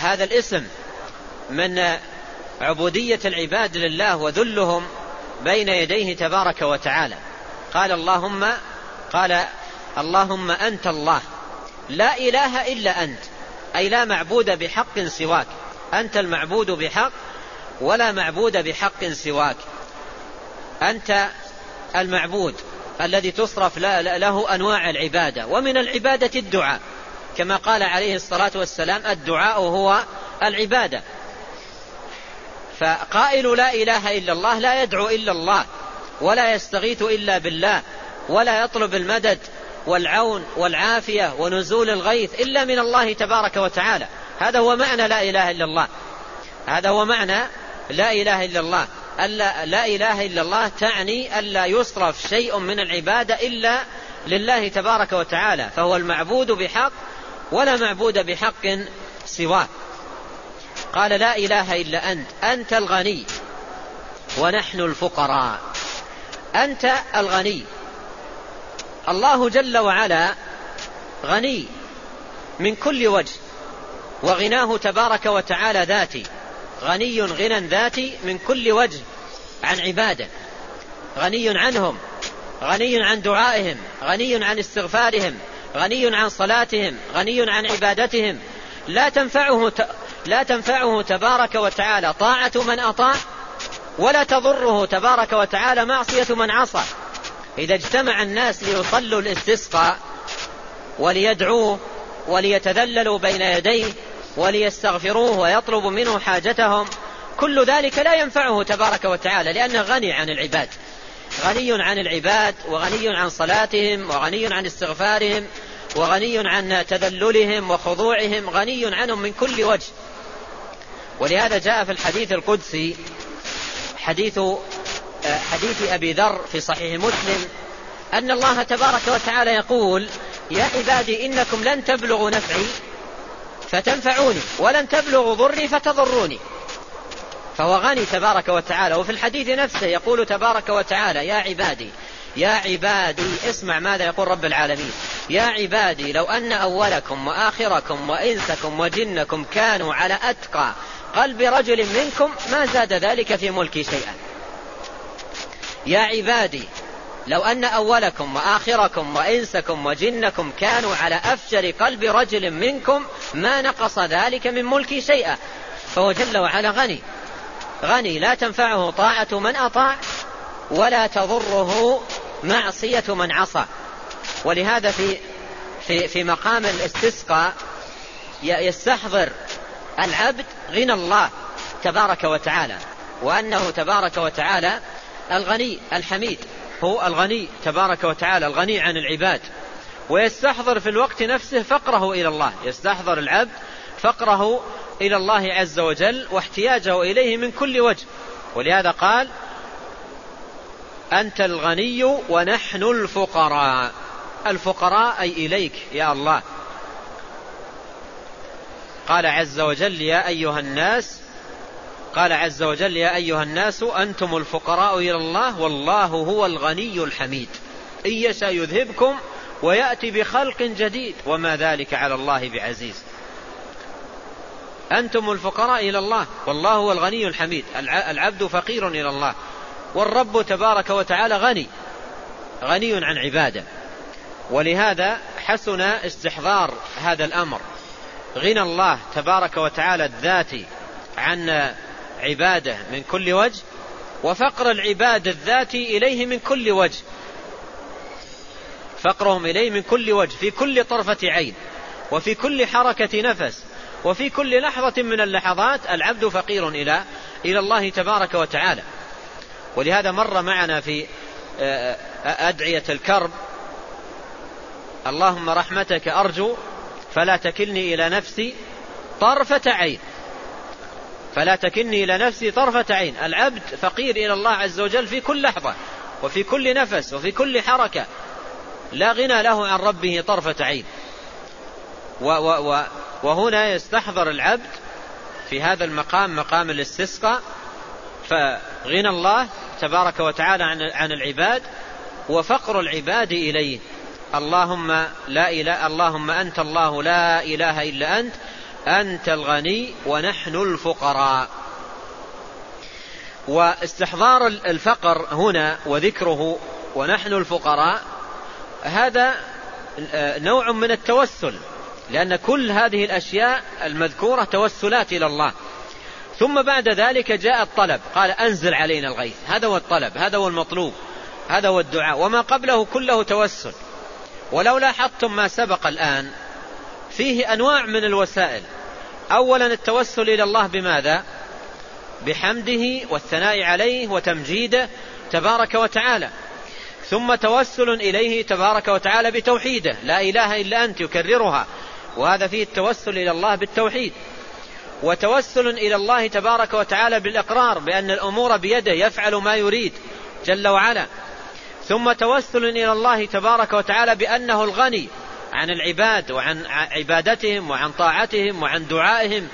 هذا الاسم من عبودية العباد لله وذلهم بين يديه تبارك وتعالى. قال اللهم أنت الله لا إله إلا أنت، أي لا معبود بحق سواك، أنت المعبود بحق ولا معبود بحق سواك، أنت المعبود الذي تصرف له أنواع العبادة، ومن العبادة الدعاء، كما قال عليه الصلاة والسلام الدعاء هو العبادة. فقائل لا إله إلا الله لا يدعو إلا الله، ولا يستغيث إلا بالله، ولا يطلب المدد والعون والعافية ونزول الغيث إلا من الله تبارك وتعالى. هذا هو معنى لا إله إلا الله، هذا هو معنى لا إله إلا الله. لا إله إلا الله تعني ألا يصرف شيء من العبادة إلا لله تبارك وتعالى، فهو المعبود بحق ولا معبود بحق سواه. قال لا إله إلا أنت، أنت الغني ونحن الفقراء. أنت الغني، الله جل وعلا غني من كل وجه، وغناه تبارك وتعالى ذاتي، غني غنى ذاتي من كل وجه عن عباده، غني عنهم، غني عن دعائهم، غني عن استغفارهم، غني عن صلاتهم، غني عن عبادتهم. لا تنفعه تبارك وتعالى طاعة من أطاع، ولا تضره تبارك وتعالى معصية من عصى. إذا اجتمع الناس ليصلوا الاستسقاء وليدعوه وليتذللوا بين يديه وليستغفروه ويطلبوا منه حاجتهم، كل ذلك لا ينفعه تبارك وتعالى، لأنه غني عن العباد، غني عن العباد، وغني عن صلاتهم، وغني عن استغفارهم، وغني عن تذللهم وخضوعهم، غني عنهم من كل وجه. ولهذا جاء في الحديث القدسي، حديث أبي ذر في صحيح مسلم، أن الله تبارك وتعالى يقول يا عبادي إنكم لن تبلغوا نفعي فتنفعوني ولن تبلغوا ضري فتضروني. فهو غني تبارك وتعالى. وفي الحديث نفسه يقول تبارك وتعالى: يا عبادي اسمع ماذا يقول رب العالمين: يا عبادي لو أن أولكم وآخركم وإنسكم وجنكم كانوا على أتقى قلب رجل منكم ما زاد ذلك في ملكي شيئا. يا عبادي لو أن أولكم وآخركم وإنسكم وجنكم كانوا على أفجر قلب رجل منكم ما نقص ذلك من ملكي شيئا. فهو جل وعلا غني لا تنفعه طاعة من أطاع ولا تضره معصية من عصى. ولهذا في مقام الاستسقاء يستحضر العبد غنى الله تبارك وتعالى، وأنه تبارك وتعالى الغني الحميد، هو الغني تبارك وتعالى الغني عن العباد. ويستحضر في الوقت نفسه فقره إلى الله، يستحضر العبد فقره إلى الله عز وجل واحتياجه إليه من كل وجه. ولهذا قال: أنت الغني ونحن الفقراء. الفقراء أي إليك يا الله. قال عز وجل يا أيها الناس أنتم الفقراء إلى الله والله هو الغني الحميد. إن يشاء يذهبكم ويأتي بخلق جديد وما ذلك على الله بعزيز. أنتم الفقراء إلى الله والله هو الغني الحميد. العبد فقير إلى الله، والرب تبارك وتعالى غني عن عباده. ولهذا حسن استحضار هذا الأمر، غنى الله تبارك وتعالى الذاتي عن عباده من كل وجه، وفقر العباد الذاتي إليه من كل وجه، فقرهم إليه من كل وجه، في كل طرفة عين وفي كل حركة نفس وفي كل لحظة من اللحظات العبد فقير إلى الله تبارك وتعالى. ولهذا مر معنا في أدعية الكرب: اللهم رحمتك أرجو فلا تكلني إلى نفسي طرفة عين. العبد فقير إلى الله عز وجل في كل لحظة وفي كل نفس وفي كل حركة، لا غنى له عن ربه طرفة عين. وهنا يستحضر العبد في هذا المقام، مقام الاستسقاء، فغنى الله تبارك وتعالى عن العباد وفقر العباد إليه. اللهم أنت الله لا إله إلا أنت، أنت الغني ونحن الفقراء. واستحضار الفقر هنا وذكره ونحن الفقراء هذا نوع من التوسل، لأن كل هذه الأشياء المذكورة توسلات إلى الله. ثم بعد ذلك جاء الطلب، قال: أنزل علينا الغيث. هذا هو الطلب، هذا هو المطلوب، هذا هو الدعاء، وما قبله كله توسل. ولو لاحظتم ما سبق الآن فيه أنواع من الوسائل. أولا التوسل إلى الله بماذا؟ بحمده والثناء عليه وتمجيده تبارك وتعالى. ثم توسل إليه تبارك وتعالى بتوحيده، لا إله إلا أنت يكررها، وهذا فيه التوسل إلى الله بالتوحيد. وتوسل إلى الله تبارك وتعالى بالإقرار بأن الأمور بيده يفعل ما يريد جل وعلا. ثم توسل إلى الله تبارك وتعالى بأنه الغني عن العباد وعن عبادتهم وعن طاعتهم وعن دعائهم.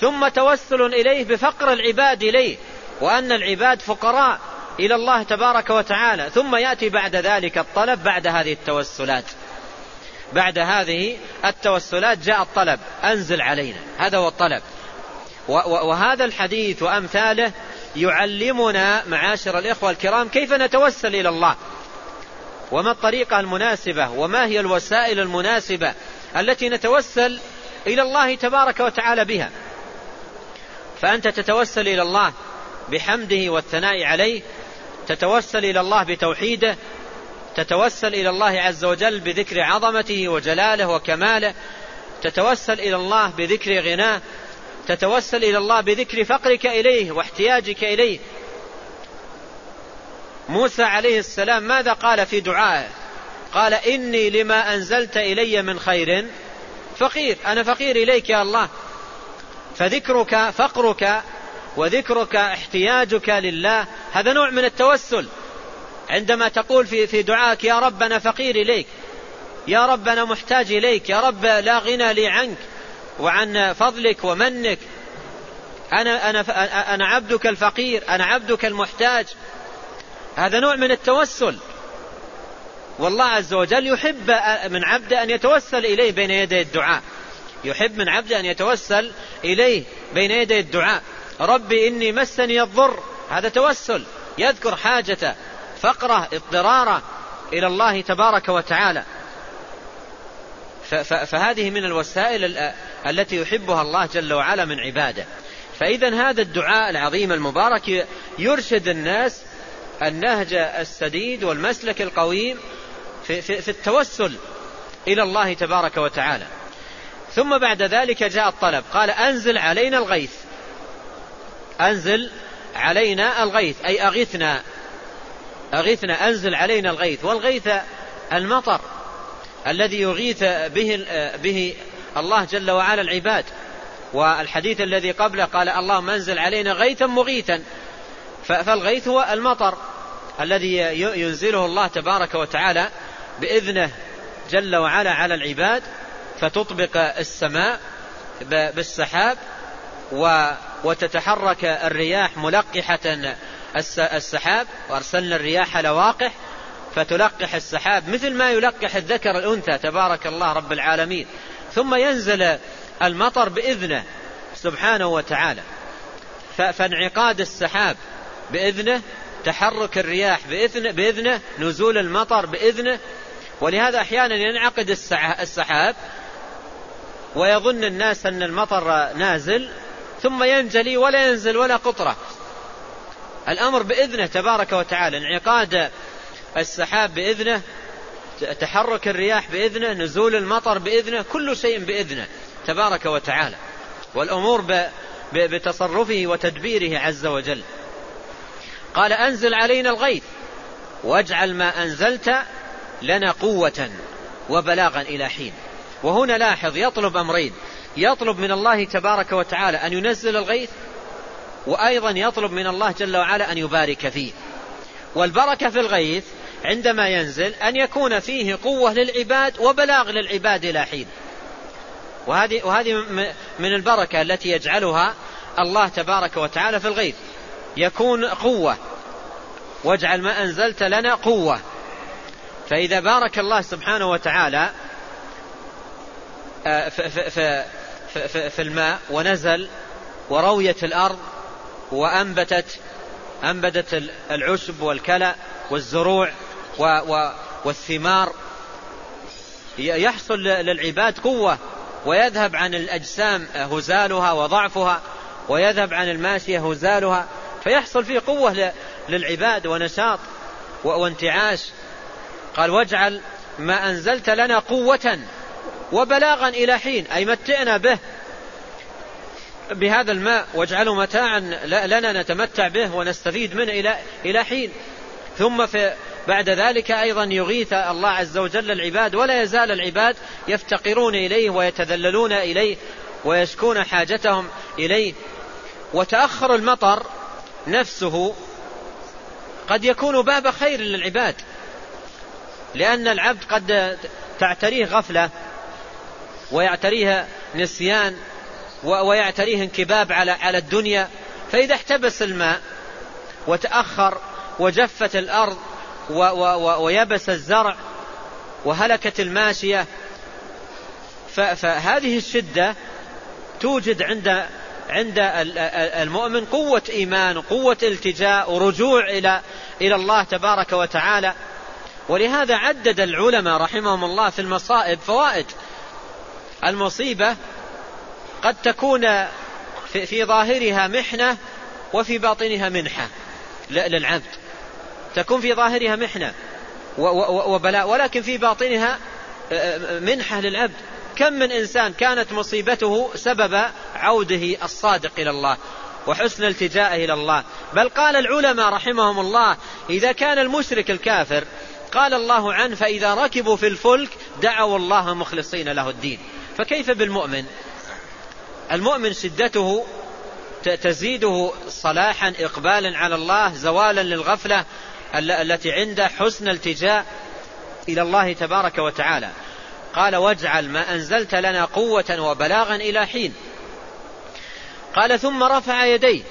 ثم توسل إليه بفقر العباد إليه، وأن العباد فقراء إلى الله تبارك وتعالى. ثم يأتي بعد ذلك الطلب. بعد هذه التوسلات جاء الطلب: أنزل علينا. هذا هو الطلب. وهذا الحديث وأمثاله يعلمنا معاشر الإخوة الكرام كيف نتوسل إلى الله، وما الطريقة المناسبة، وما هي الوسائل المناسبة التي نتوسل إلى الله تبارك وتعالى بها. فأنت تتوسل إلى الله بحمده والثناء عليه، تتوسل إلى الله بتوحيده، تتوسل إلى الله عز وجل بذكر عظمته وجلاله وكماله، تتوسل إلى الله بذكر غناه، تتوسل إلى الله بذكر فقرك إليه واحتياجك إليه. موسى عليه السلام ماذا قال في دعائه؟ قال: إني لما أنزلت إلي من خير فقير. أنا فقير إليك يا الله. فذكرك فقرك وذكرك احتياجك لله هذا نوع من التوسل. عندما تقول في دعائك: يا رب أنا فقير إليك، يا رب أنا محتاج إليك، يا رب لا غنى لي عنك، وعن فضلك ومنك. أنا عبدك الفقير، أنا عبدك المحتاج. هذا نوع من التوسل، والله عز وجل يحب من عبده أن يتوسل إليه بين يدي الدعاء، يحب من عبده أن يتوسل إليه بين يدي الدعاء. ربي إني مسني الضر، هذا توسل، يذكر حاجته، فقره، اضطراره إلى الله تبارك وتعالى. فهذه من الوسائل التي يحبها الله جل وعلا من عباده. فإذن هذا الدعاء العظيم المبارك يرشد الناس النهج السديد والمسلك القويم في التوسل إلى الله تبارك وتعالى. ثم بعد ذلك جاء الطلب، قال أنزل علينا الغيث، أنزل علينا الغيث، أي أغثنا، أغثنا، أنزل علينا الغيث. والغيث المطر الذي يغيث به الله جل وعلا العباد. والحديث الذي قبله قال اللهم انزل علينا غيثا مغيثا، فالغيث هو المطر الذي ينزله الله تبارك وتعالى بإذنه جل وعلا على العباد، فتطبق السماء بالسحاب وتتحرك الرياح ملقحة السحاب، وأرسلنا الرياح لواقح فتلقح السحاب مثل ما يلقح الذكر الأنثى تبارك الله رب العالمين. ثم ينزل المطر بإذنه سبحانه وتعالى، فانعقاد السحاب بإذنه، تحرك الرياح بإذنه، نزول المطر بإذنه. ولهذا أحيانا ينعقد السحاب ويظن الناس أن المطر نازل، ثم ينجلي ولا ينزل ولا قطرة. الأمر بإذنه تبارك وتعالى، انعقاد السحاب بإذنه، تحرك الرياح بإذنه، نزول المطر بإذنه، كل شيء بإذنه تبارك وتعالى، والأمور بتصرفه وتدبيره عز وجل. قال أنزل علينا الغيث واجعل ما أنزلت لنا قوة وبلاغا إلى حين. وهنا لاحظ، يطلب أمرين، يطلب من الله تبارك وتعالى أن ينزل الغيث، وأيضا يطلب من الله جل وعلا أن يبارك فيه. والبركة في الغيث عندما ينزل أن يكون فيه قوة للعباد وبلاغ للعباد إلى حين، وهذه من البركة التي يجعلها الله تبارك وتعالى في الغيث، يكون قوة، واجعل ما أنزلت لنا قوة. فإذا بارك الله سبحانه وتعالى في الماء ونزل ورويت الأرض وأنبتت العشب والكلأ والزروع والثمار، يحصل للعباد قوة، ويذهب عن الأجسام هزالها وضعفها، ويذهب عن الماشية هزالها، فيحصل فيه قوة للعباد ونشاط وانتعاش. قال واجعل ما أنزلت لنا قوة وبلاغا إلى حين، أي متعنا به، بهذا الماء، واجعله متاعا لنا نتمتع به ونستفيد منه إلى حين. ثم بعد ذلك أيضا يغيث الله عز وجل العباد، ولا يزال العباد يفتقرون إليه ويتذللون إليه ويشكون حاجتهم إليه. وتأخر المطر نفسه قد يكون باب خير للعباد، لأن العبد قد تعتريه غفلة ويعتريه نسيان ويعتريه انكباب على الدنيا. فإذا احتبس الماء وتأخر وجفت الأرض ويبس الزرع وهلكت الماشية، فهذه الشدة توجد عند المؤمن قوة إيمان، قوة التجاء ورجوع إلى الله تبارك وتعالى. ولهذا عدد العلماء رحمهم الله في المصائب فوائد. المصيبة قد تكون في ظاهرها محنة وفي باطنها منحة للعبد، تكون في ظاهرها محنة وبلاء، ولكن في باطنها منحة للعبد. كم من إنسان كانت مصيبته سبب عوده الصادق إلى الله وحسن التجائه إلى الله. بل قال العلماء رحمهم الله إذا كان المشرك الكافر قال الله عنه فإذا ركبوا في الفلك دعوا الله مخلصين له الدين. فكيف بالمؤمن؟ المؤمن شدته تزيده صلاحا، إقبالا على الله، زوالا للغفلة التي عنده، حسن التجاء إلى الله تبارك وتعالى. قال واجعل ما أنزلت لنا قوة وبلاغا إلى حين. قال ثم رفع يديه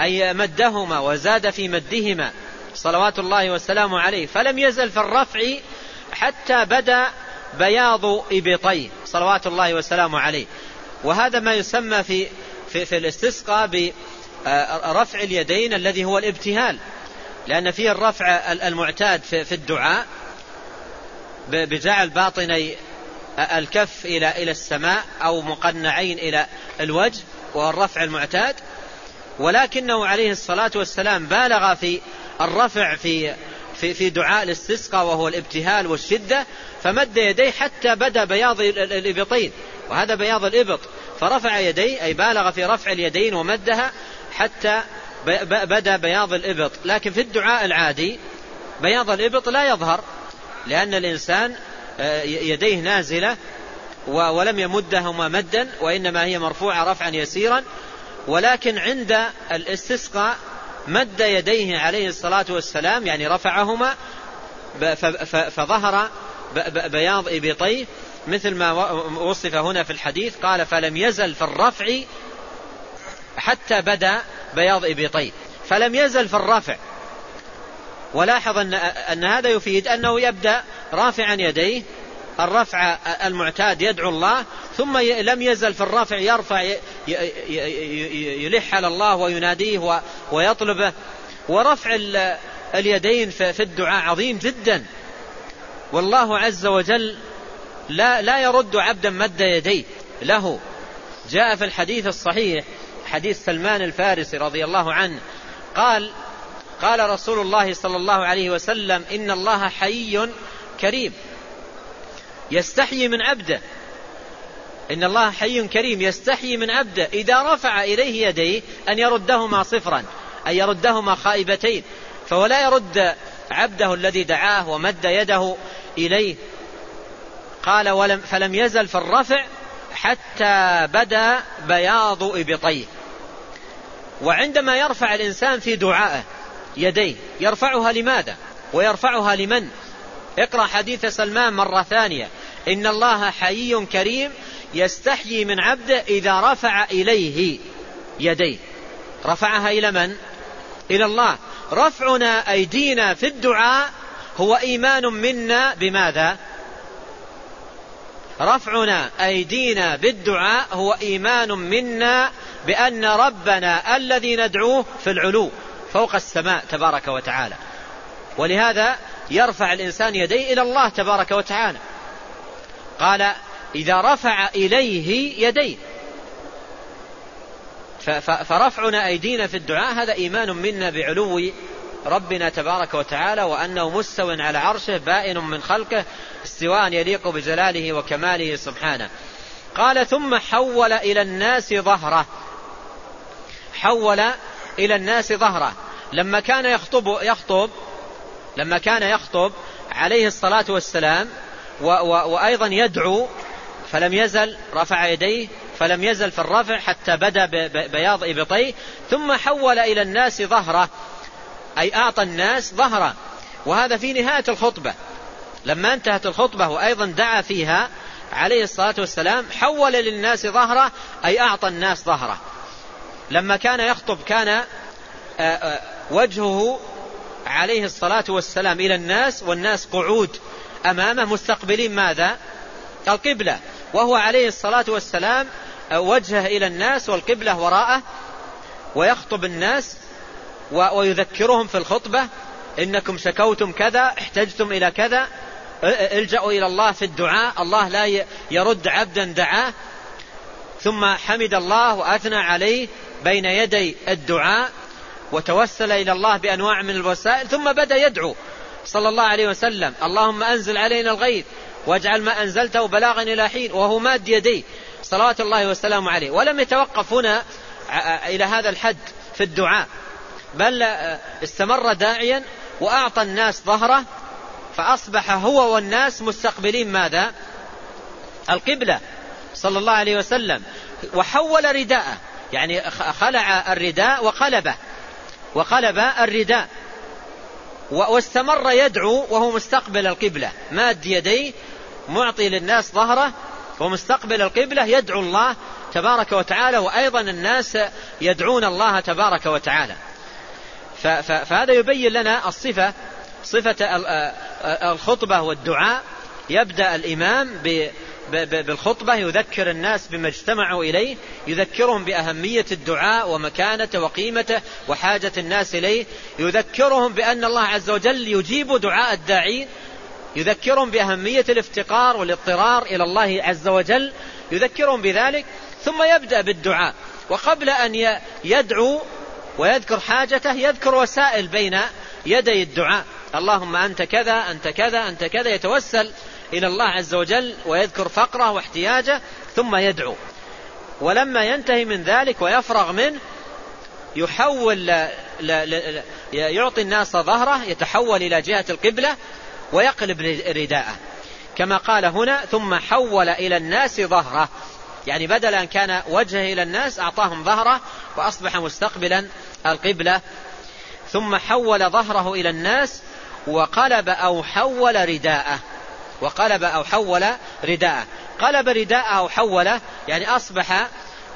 أي مدهما وزاد في مدهما صلوات الله والسلام عليه، فلم يزل في الرفع حتى بدأ بياض إبطيه صلوات الله والسلام عليه. وهذا ما يسمى في الاستسقاء برفع اليدين الذي هو الابتهال، لأن فيه الرفع المعتاد في الدعاء بجعل باطني الكف إلى السماء أو مقنعين إلى الوجه والرفع المعتاد، ولكنه عليه الصلاة والسلام بالغ في الرفع في دعاء الاستسقاء وهو الابتهال والشدة، فمد يديه حتى بدأ بياض الإبطين، وهذا بياض الإبط، فرفع يديه أي بالغ في رفع اليدين ومدها حتى بدأ بياض الإبط. لكن في الدعاء العادي بياض الإبط لا يظهر، لأن الإنسان يديه نازلة ولم يمدهما مدا، وإنما هي مرفوعة رفعا يسيرا. ولكن عند الاستسقاء مد يديه عليه الصلاة والسلام، يعني رفعهما، فظهر بياض إبطيه مثل ما وصف هنا في الحديث. قال فلم يزل في الرفع حتى بدأ بياض إبطيه، فلم يزل في الرفع. ولاحظ أن هذا يفيد أنه يبدأ رافعا يديه الرفع المعتاد يدعو الله، ثم لم يزل في الرفع يرفع يلح على الله ويناديه ويطلبه. ورفع اليدين في الدعاء عظيم جدا، والله عز وجل لا يرد عبدا مد يديه له. جاء في الحديث الصحيح حديث سلمان الفارسي رضي الله عنه قال رسول الله صلى الله عليه وسلم إن الله حي كريم يستحيي من عبده، إن الله حي كريم يستحيي من عبده إذا رفع إليه يديه أن يردهما صفرا أن يردهما خائبتين، فهو لا يرد عبده الذي دعاه ومد يده إليه. قال فلم يزل في الرفع حتى بدأ بياض إبطيه. وعندما يرفع الإنسان في دعائه يديه يرفعها لماذا ويرفعها لمن؟ اقرأ حديث سلمان مرة ثانية، إن الله حي كريم يستحيي من عبده إذا رفع إليه يديه. رفعها إلى من؟ إلى الله. رفعنا أيدينا في الدعاء هو إيمان منا بماذا؟ رفعنا أيدينا بالدعاء هو إيمان منا بأن ربنا الذي ندعوه في العلو فوق السماء تبارك وتعالى، ولهذا يرفع الإنسان يديه إلى الله تبارك وتعالى. قال إذا رفع إليه يديه، فرفعنا أيدينا في الدعاء هذا إيمان منا بعلو ربنا تبارك وتعالى، وأنه مستو على عرشه بائن من خلقه استواء يليق بجلاله وكماله سبحانه. قال ثم حول إلى الناس ظهره، حول إلى الناس ظهره لما كان يخطب عليه الصلاة والسلام وأيضا يدعو، فلم يزل رفع يديه فلم يزل في الرفع حتى بدأ بياض إبطيه، ثم حول إلى الناس ظهره أي أعطى الناس ظهره. وهذا في نهاية الخطبة، لما انتهت الخطبة وأيضا دعا فيها عليه الصلاة والسلام حول للناس ظهره أي أعطى الناس ظهره. لما كان يخطب كان وجهه عليه الصلاة والسلام إلى الناس، والناس قعود أمامه مستقبلين ماذا؟ القبلة، وهو عليه الصلاة والسلام وجهه إلى الناس والقبلة وراءه، ويخطب الناس ويذكرهم في الخطبة إنكم شكوتم كذا احتجتم إلى كذا الجأوا إلى الله في الدعاء، الله لا يرد عبدا دعاه. ثم حمد الله وأثنى عليه بين يدي الدعاء وتوسل إلى الله بأنواع من الوسائل، ثم بدأ يدعو صلى الله عليه وسلم اللهم أنزل علينا الغيث واجعل ما أنزلته بلاغا إلى حين، وهو ماد يديه صلوات الله وسلامه عليه. ولم يتوقف هنا إلى هذا الحد في الدعاء، بل استمر داعيا وأعطى الناس ظهره، فأصبح هو والناس مستقبلين ماذا؟ القبلة صلى الله عليه وسلم. وحول رداءه يعني خلع الرداء وقلب الرداء، واستمر يدعو وهو مستقبل القبلة ماد يديه معطي للناس ظهره ومستقبل القبلة يدعو الله تبارك وتعالى، وأيضا الناس يدعون الله تبارك وتعالى. فهذا يبين لنا الصفة، صفة الخطبة والدعاء. يبدأ الإمام بالخطبة يذكر الناس بما اجتمعوا إليه، يذكرهم بأهمية الدعاء ومكانته وقيمته وحاجة الناس إليه، يذكرهم بأن الله عز وجل يجيب دعاء الداعين، يذكرهم بأهمية الافتقار والاضطرار إلى الله عز وجل، يذكرهم بذلك، ثم يبدأ بالدعاء. وقبل أن يدعو ويذكر حاجته يذكر وسائل بين يدي الدعاء، اللهم أنت كذا أنت كذا أنت كذا، يتوسل إلى الله عز وجل ويذكر فقره واحتياجه ثم يدعو. ولما ينتهي من ذلك ويفرغ منه يعطي الناس ظهره، يتحول إلى جهة القبلة ويقلب رداءه كما قال هنا، ثم حول إلى الناس ظهره، يعني بدل أن كان وجهه إلى الناس أعطاهم ظهره وأصبح مستقبلا القبلة. ثم حول ظهره إلى الناس وقلب أو حول رداءه، وقلب أو حول رداءه، قلب رداءه أو حوله، يعني أصبح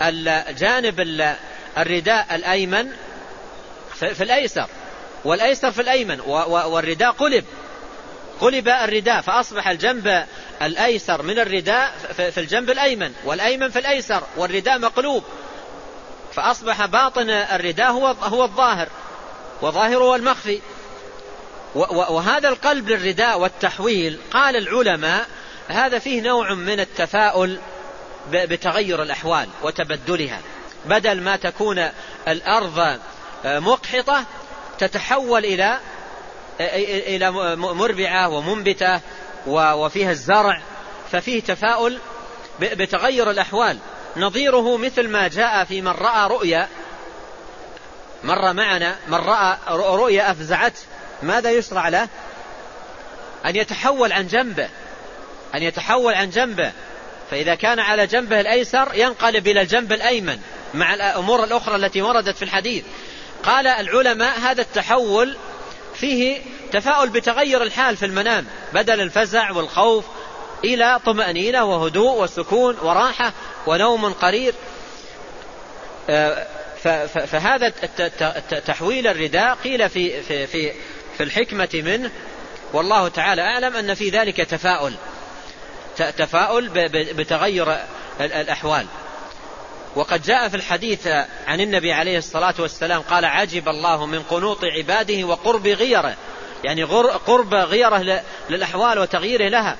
الجانب الرداء الأيمن في الأيسر والأيسر في الأيمن، والرداء قلب الرداء، فأصبح الجنب الأيسر من الرداء في الجنب الأيمن، والأيمن في الأيسر، والرداء مقلوب، فأصبح باطن الرداء هو الظاهر، وظاهر هو المخفي. وهذا القلب للرداء والتحويل قال العلماء هذا فيه نوع من التفاؤل بتغير الأحوال وتبدلها، بدل ما تكون الأرض مقحطة تتحول إلى مربعة ومنبتة وفيها الزرع، ففيه تفاؤل بتغير الأحوال. نظيره مثل ما جاء في من رأى رؤيا، مر معنا من رأى رؤيا أفزعت، ماذا يشرع له؟ أن يتحول عن جنبه، أن يتحول عن جنبه، فإذا كان على جنبه الأيسر ينقلب إلى الجنب الأيمن مع الأمور الأخرى التي وردت في الحديث. قال العلماء هذا التحول فيه تفاؤل بتغير الحال في المنام، بدل الفزع والخوف إلى طمأنينة وهدوء وسكون وراحة ونوم قرير. فهذا تحويل الرداء قيل في الحكمة منه، والله تعالى أعلم، أن في ذلك تفاؤل بتغير الأحوال. وقد جاء في الحديث عن النبي عليه الصلاة والسلام قال عجب الله من قنوط عباده وقرب غيره، يعني قرب غيره للأحوال وتغييره لها.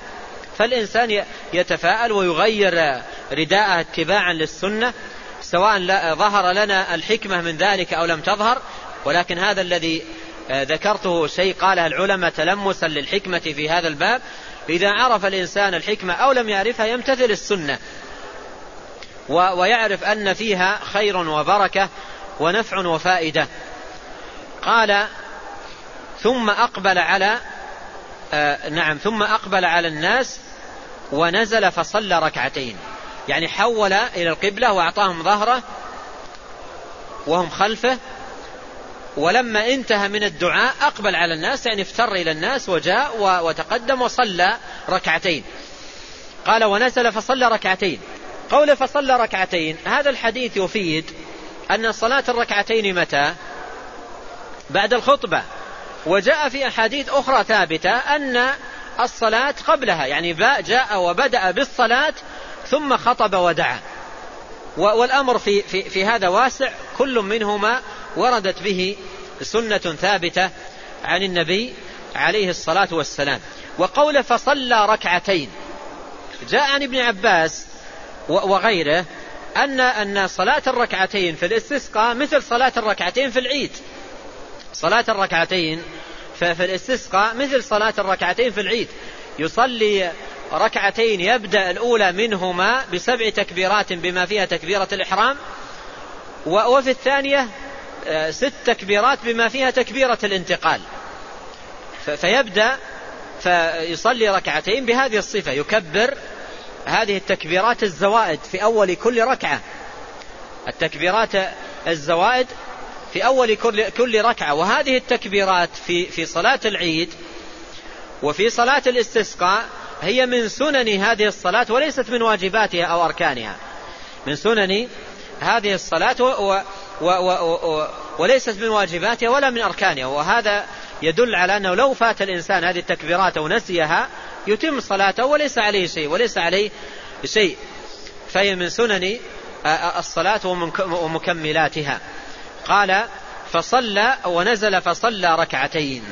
فالإنسان يتفاءل ويغير رداءه اتباعا للسنة، سواء ظهر لنا الحكمة من ذلك أو لم تظهر، ولكن هذا الذي ذكرته شيء قاله العلماء تلمسا للحكمة في هذا الباب. إذا عرف الإنسان الحكمة أو لم يعرفها يمتثل السنة ويعرف أن فيها خير وبركة ونفع وفائدة. قال ثم أقبل على الناس ونزل فصلى ركعتين، يعني حول إلى القبلة وأعطاهم ظهره وهم خلفه. ولما انتهى من الدعاء أقبل على الناس، يعني افتر إلى الناس وجاء وتقدم وصلى ركعتين. قال ونزل فصلى ركعتين. قول فصلى ركعتين، هذا الحديث يفيد أن صلاة الركعتين متى؟ بعد الخطبة. وجاء في أحاديث أخرى ثابتة أن الصلاة قبلها، يعني جاء وبدأ بالصلاة ثم خطب ودعا. والأمر في هذا واسع، كل منهما وردت به سنة ثابتة عن النبي عليه الصلاة والسلام. وقول فصلى ركعتين جاء عن ابن عباس وغيره أن صلاة الركعتين في الاستسقاء مثل صلاة الركعتين في العيد، صلاة الركعتين في الاستسقاء مثل صلاة الركعتين في العيد. يصلي ركعتين، يبدأ الأولى منهما بسبع تكبيرات بما فيها تكبيرة الإحرام، وفي الثانية 6 تكبيرات بما فيها تكبيرة الانتقال. فيبدأ فيصلي ركعتين بهذه الصفة، يكبر هذه التكبيرات الزوائد في أول كل ركعة، التكبيرات الزوائد في أول كل ركعة. وهذه التكبيرات في صلاة العيد وفي صلاة الاستسقاء هي من سنن هذه الصلاة وليست من واجباتها أو أركانها، من سنن هذه الصلاة وليست من واجباتها ولا من أركانها. وهذا يدل على أنه لو فات الإنسان هذه التكبيرات ونسيها يتم صلاته وليس عليه شيء فهي من سنن الصلاة ومكملاتها. قال فصلى ونزل فصلى ركعتين،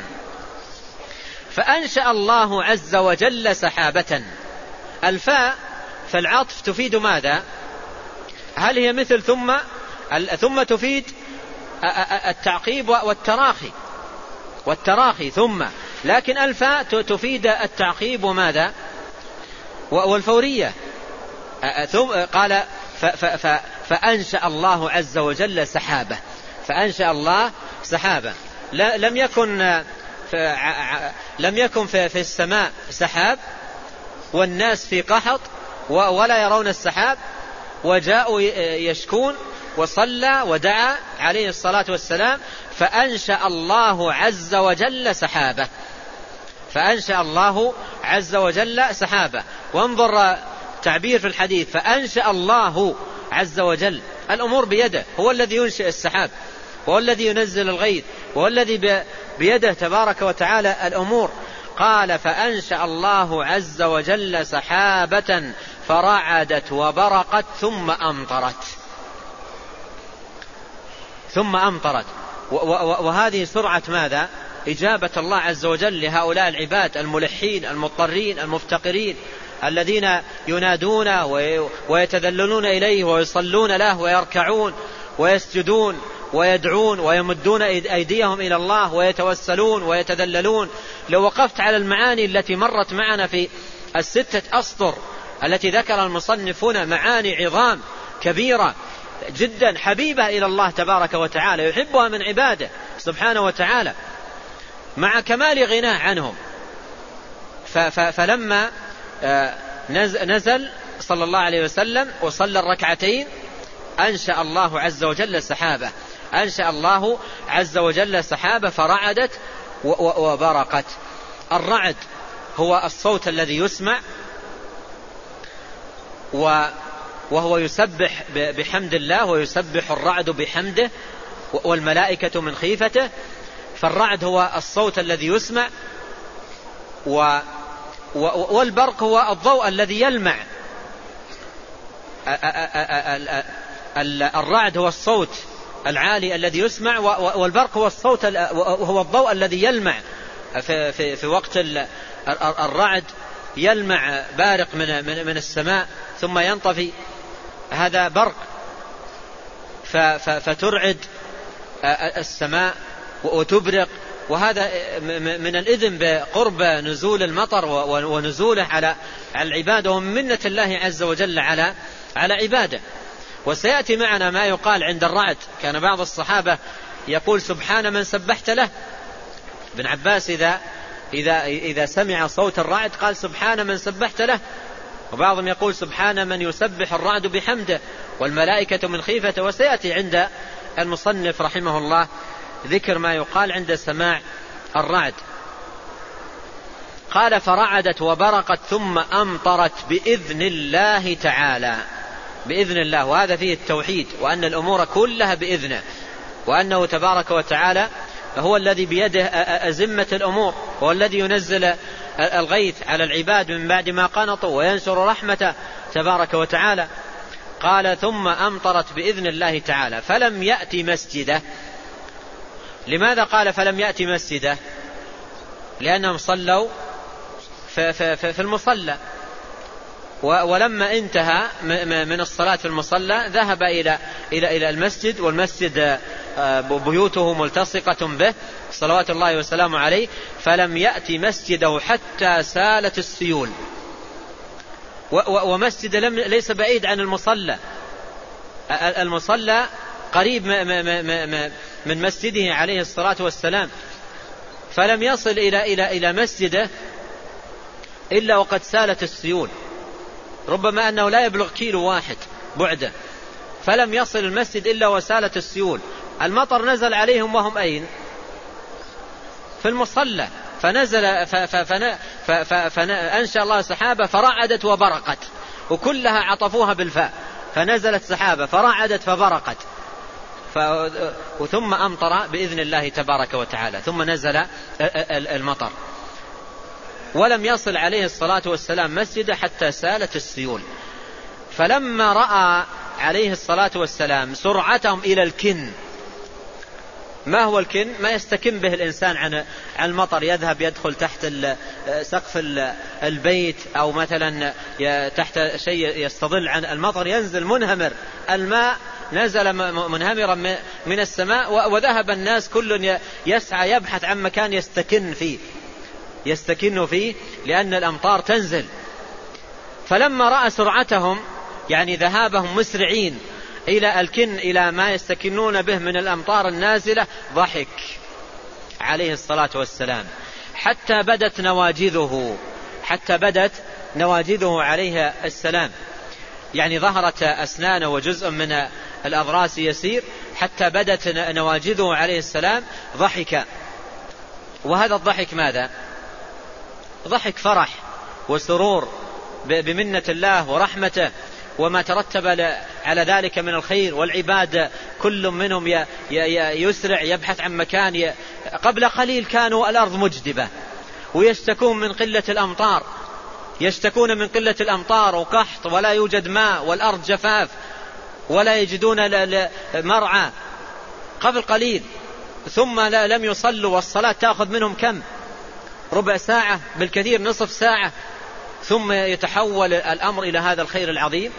فأنشأ الله عز وجل سحابة. الفاء فالعطف تفيد ماذا؟ هل هي مثل ثم تفيد التعقيب والتراخي ثم، لكن الفاء تفيد التعقيب وماذا والفورية. قال فأنشأ الله عز وجل سحابة، فأنشأ الله سحابة. لم يكن في السماء سحاب والناس في قحط ولا يرون السحاب، وجاءوا يشكون، وصلى ودعا عليه الصلاة والسلام، فأنشأ الله عز وجل سحابة، فأنشأ الله عز وجل سحابة. وانظر تعبير في الحديث فأنشأ الله عز وجل، الأمور بيده، هو الذي ينشئ السحاب، هو الذي ينزل الغيث، هو الذي بيده تبارك وتعالى الأمور. قال فأنشأ الله عز وجل سحابة فرعدت وبرقت ثم أمطرت. وهذه سرعة ماذا؟ إجابة الله عز وجل لهؤلاء العباد الملحين المضطرين المفتقرين الذين ينادون ويتذللون إليه ويصلون له ويركعون ويسجدون ويدعون ويمدون أيديهم إلى الله ويتوسلون ويتذللون. لو وقفت على المعاني التي مرت معنا في الستة أسطر التي ذكر المصنفون، معاني عظام كبيرة جدا حبيبة إلى الله تبارك وتعالى، يحبها من عباده سبحانه وتعالى مع كمال غناه عنهم. فلما نزل صلى الله عليه وسلم وصلى الركعتين أنشأ الله عز وجل سحابة، أنشأ الله عز وجل سحابة فرعدت وبرقت. الرعد هو الصوت الذي يسمع وهو يسبح بحمد الله، ويسبح الرعد بحمده والملائكة من خيفته. فالرعد هو الصوت الذي يسمع، والبرق هو الضوء الذي يلمع. الرعد هو الصوت العالي الذي يسمع، والبرق هو الصوت هو الضوء الذي يلمع في وقت الرعد، يلمع بارق من السماء ثم ينطفي، هذا برق فترعد السماء وتبرق. وهذا من الإذن بقرب نزول المطر ونزوله على العباد، ومن منة الله عز وجل على عباده. وسيأتي معنا ما يقال عند الرعد. كان بعض الصحابة يقول سبحان من سبحت له. ابن عباس إذا سمع صوت الرعد قال سبحان من سبحت له. وبعضهم يقول سبحان من يسبح الرعد بحمده والملائكة من خيفته. وسيأتي عند المصنف رحمه الله ذكر ما يقال عند سماع الرعد. قال فرعدت وبرقت ثم أمطرت بإذن الله تعالى، بإذن الله. وهذا فيه التوحيد، وأن الأمور كلها بإذنه، وأنه تبارك وتعالى هو الذي بيده أزمة الأمور، هو الذي ينزل الغيث على العباد من بعد ما قنطوا وينشر رحمته تبارك وتعالى. قال ثم أمطرت بإذن الله تعالى فلم يأتي مسجده. لماذا قال فلم يأتي مسجده؟ لأنهم صلوا في المصلى، ولما انتهى من الصلاة في المصلى ذهب إلى المسجد، والمسجد بيوته ملتصقة به صلوات الله وسلامه عليه. فلم يأتي مسجده حتى سالت السيول، ومسجد ليس بعيد عن المصلى، المصلى قريب من مسجده عليه الصلاة والسلام. فلم يصل إلى إلى إلى مسجده إلا وقد سالت السيول، ربما أنه لا يبلغ كيلو واحد بعده، فلم يصل المسجد إلا وسالت السيول. المطر نزل عليهم وهم أين؟ في المصلى، فنزل فأنشأ الله السحابة فرعدت وبرقت، وكلها عطفوها بالفاء، فنزلت سحابة فرعدت فبرقت، ثم أمطر بإذن الله تبارك وتعالى، ثم نزل المطر، ولم يصل عليه الصلاة والسلام مسجده حتى سالت السيول. فلما رأى عليه الصلاة والسلام سرعتهم إلى الكن، ما هو الكن؟ ما يستكن به الإنسان عن المطر، يذهب يدخل تحت سقف البيت، أو مثلا تحت شيء يستظل عن المطر، ينزل منهمر، الماء نزل منهمرا من السماء، وذهب الناس كل يسعى يبحث عن مكان يستكن فيه لأن الأمطار تنزل. فلما رأى سرعتهم، يعني ذهابهم مسرعين إلى الكن، إلى ما يستكنون به من الأمطار النازلة، ضحك عليه الصلاة والسلام حتى بدت نواجذه عليه السلام، يعني ظهرت أسنانه وجزء من الأضراس يسير، حتى بدت نواجذه عليه السلام ضحك. وهذا الضحك ماذا؟ ضحك فرح وسرور بمنة الله ورحمته وما ترتب على ذلك من الخير، والعباد كل منهم يسرع يبحث عن مكان. قبل قليل كانوا الأرض مجدبة ويشتكون من قلة الأمطار، وقحط، ولا يوجد ماء، والأرض جفاف، ولا يجدون مرعى قبل قليل. ثم لم يصلوا، والصلاة تأخذ منهم كم؟ ربع ساعة بالكثير، نصف ساعة، ثم يتحول الأمر إلى هذا الخير العظيم.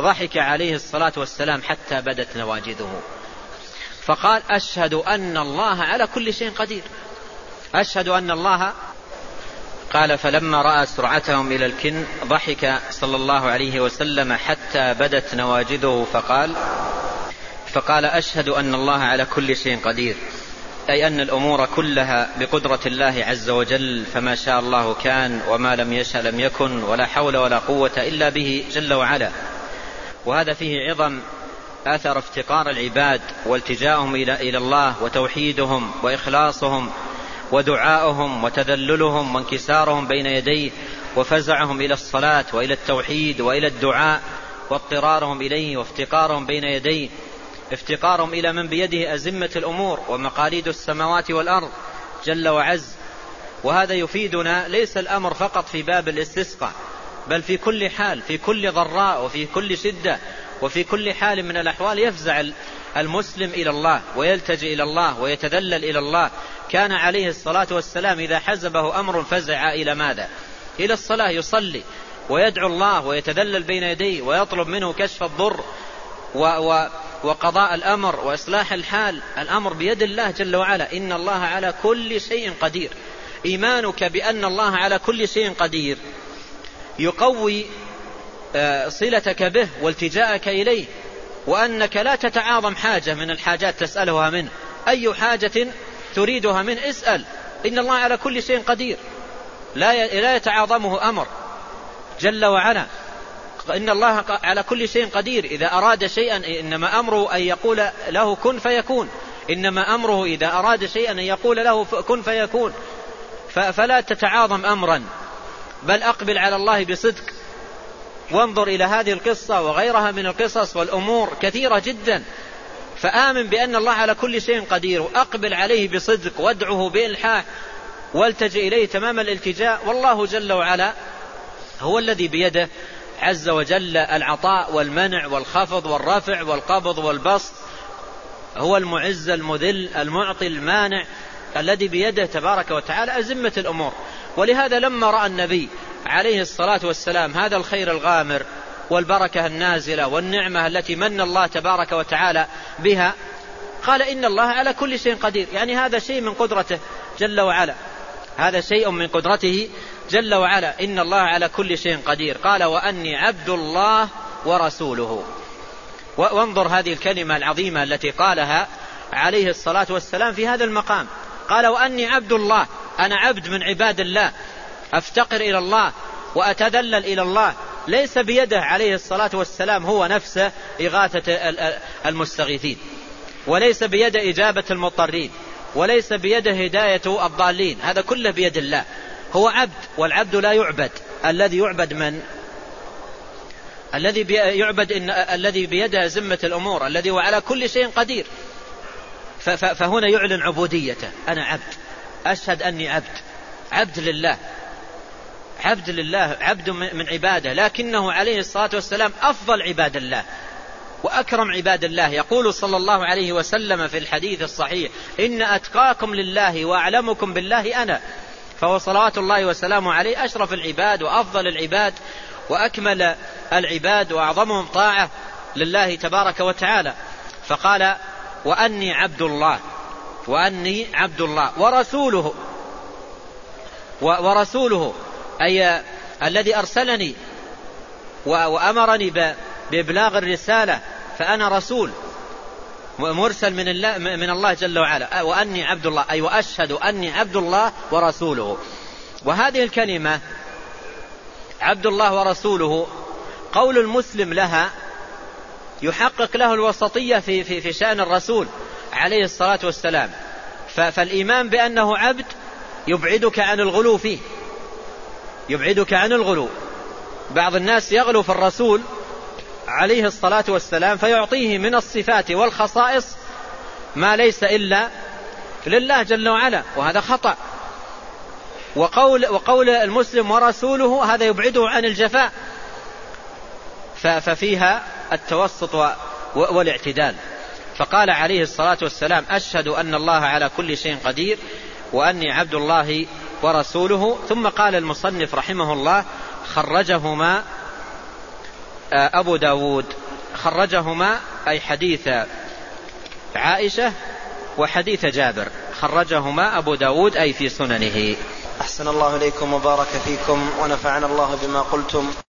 ضحك عليه الصلاة والسلام حتى بدت نواجذه، فقال: أشهد أن الله على كل شيء قدير، أشهد أن الله. قال: فلما رأى سرعتهم إلى الكن ضحك صلى الله عليه وسلم حتى بدت نواجذه، فقال: أشهد أن الله على كل شيء قدير، أي أن الأمور كلها بقدرة الله عز وجل، فما شاء الله كان، وما لم يشأ لم يكن، ولا حول ولا قوة إلا به جل وعلا. وهذا فيه عظم آثر افتقار العباد والتجاؤهم إلى الله، وتوحيدهم وإخلاصهم ودعائهم وتذللهم وانكسارهم بين يديه، وفزعهم إلى الصلاة وإلى التوحيد وإلى الدعاء، واضطرارهم إليه وافتقارهم بين يديه، افتقارهم إلى من بيده أزمة الأمور ومقاليد السماوات والأرض جل وعز. وهذا يفيدنا ليس الأمر فقط في باب الاستسقاء، بل في كل حال، في كل ضراء وفي كل شدة وفي كل حال من الأحوال يفزع المسلم إلى الله ويلتجئ إلى الله ويتذلل إلى الله. كان عليه الصلاة والسلام إذا حزبه أمر فزع إلى ماذا؟ إلى الصلاة، يصلي ويدعو الله ويتذلل بين يديه ويطلب منه كشف الضر وقضاء الأمر وإصلاح الحال. الأمر بيد الله جل وعلا، إن الله على كل شيء قدير. إيمانك بأن الله على كل شيء قدير يقوي صلتك به والتجاءك إليه، وأنك لا تتعاظم حاجة من الحاجات تسألها منه، أي حاجة تريدها منه اسأل، إن الله على كل شيء قدير، لا يتعاظمه أمر جل وعلا. إن الله على كل شيء قدير، إذا أراد شيئا إنما أمره أن يقول له كن فيكون، فلا تتعاظم أمرا، بل أقبل على الله بصدق. وانظر إلى هذه القصة وغيرها من القصص والأمور كثيرة جدا، فآمن بأن الله على كل شيء قدير، وأقبل عليه بصدق وادعه بإلحاح والتجئ إليه تمام الالتجاء. والله جل وعلا هو الذي بيده عز وجل العطاء والمنع والخفض والرفع والقبض والبسط، هو المعز المذل المعطي المانع، الذي بيده تبارك وتعالى أزمة الأمور. ولهذا لما رأى النبي عليه الصلاة والسلام هذا الخير الغامر والبركة النازلة والنعمة التي من الله تبارك وتعالى بها، قال: إن الله على كل شيء قدير، يعني هذا شيء من قدرته جل وعلا، هذا شيء من قدرته جل وعلا. إن الله على كل شيء قدير. قال: وأني عبد الله ورسوله. وانظر هذه الكلمة العظيمة التي قالها عليه الصلاة والسلام في هذا المقام، قال: وأني عبد الله، أنا عبد من عباد الله، أفتقر إلى الله وأتذلل إلى الله، ليس بيده عليه الصلاة والسلام هو نفسه إغاثة المستغيثين، وليس بيده إجابة المضطرين، وليس بيده هداية الضالين، هذا كله بيد الله، هو عبد والعبد لا يعبد. الذي يعبد من؟ الذي يعبد الذي بيده زمة الأمور، الذي هو على كل شيء قدير. فهنا يعلن عبوديته، أنا عبد، أشهد أني عبد، عبد لله، عبد لله، عبد من عباده، لكنه عليه الصلاة والسلام أفضل عباد الله وأكرم عباد الله. يقول صلى الله عليه وسلم في الحديث الصحيح: إن أتقاكم لله وأعلمكم بالله أنا. فهو صلوات الله وسلامه عليه أشرف العباد وأفضل العباد وأكمل العباد وأعظمهم طاعة لله تبارك وتعالى. فقال: وأني عبد الله، وأني عبد الله ورسوله، ورسوله أي الذي أرسلني وأمرني بإبلاغ الرسالة، فأنا رسول مرسل من الله جل وعلا. وأني عبد الله أي وأشهد أني عبد الله ورسوله. وهذه الكلمة عبد الله ورسوله قول المسلم لها يحقق له الوسطية في شأن الرسول عليه الصلاة والسلام. فالإيمان بأنه عبد يبعدك عن الغلو فيه، يبعدك عن الغلو. بعض الناس يغلو في الرسول عليه الصلاة والسلام فيعطيه من الصفات والخصائص ما ليس إلا لله جل وعلا، وهذا خطأ. وقول المسلم ورسوله هذا يبعده عن الجفاء، ففيها التوسط والاعتدال. فقال عليه الصلاة والسلام: أشهد أن الله على كل شيء قدير، وأني عبد الله ورسوله. ثم قال المصنف رحمه الله: خرجهما أبو داود، خرجهما أي حديث عائشة وحديث جابر، خرجهما أبو داود أي في سننه. أحسن الله إليكم وبارك فيكم ونفعنا الله بما قلتم.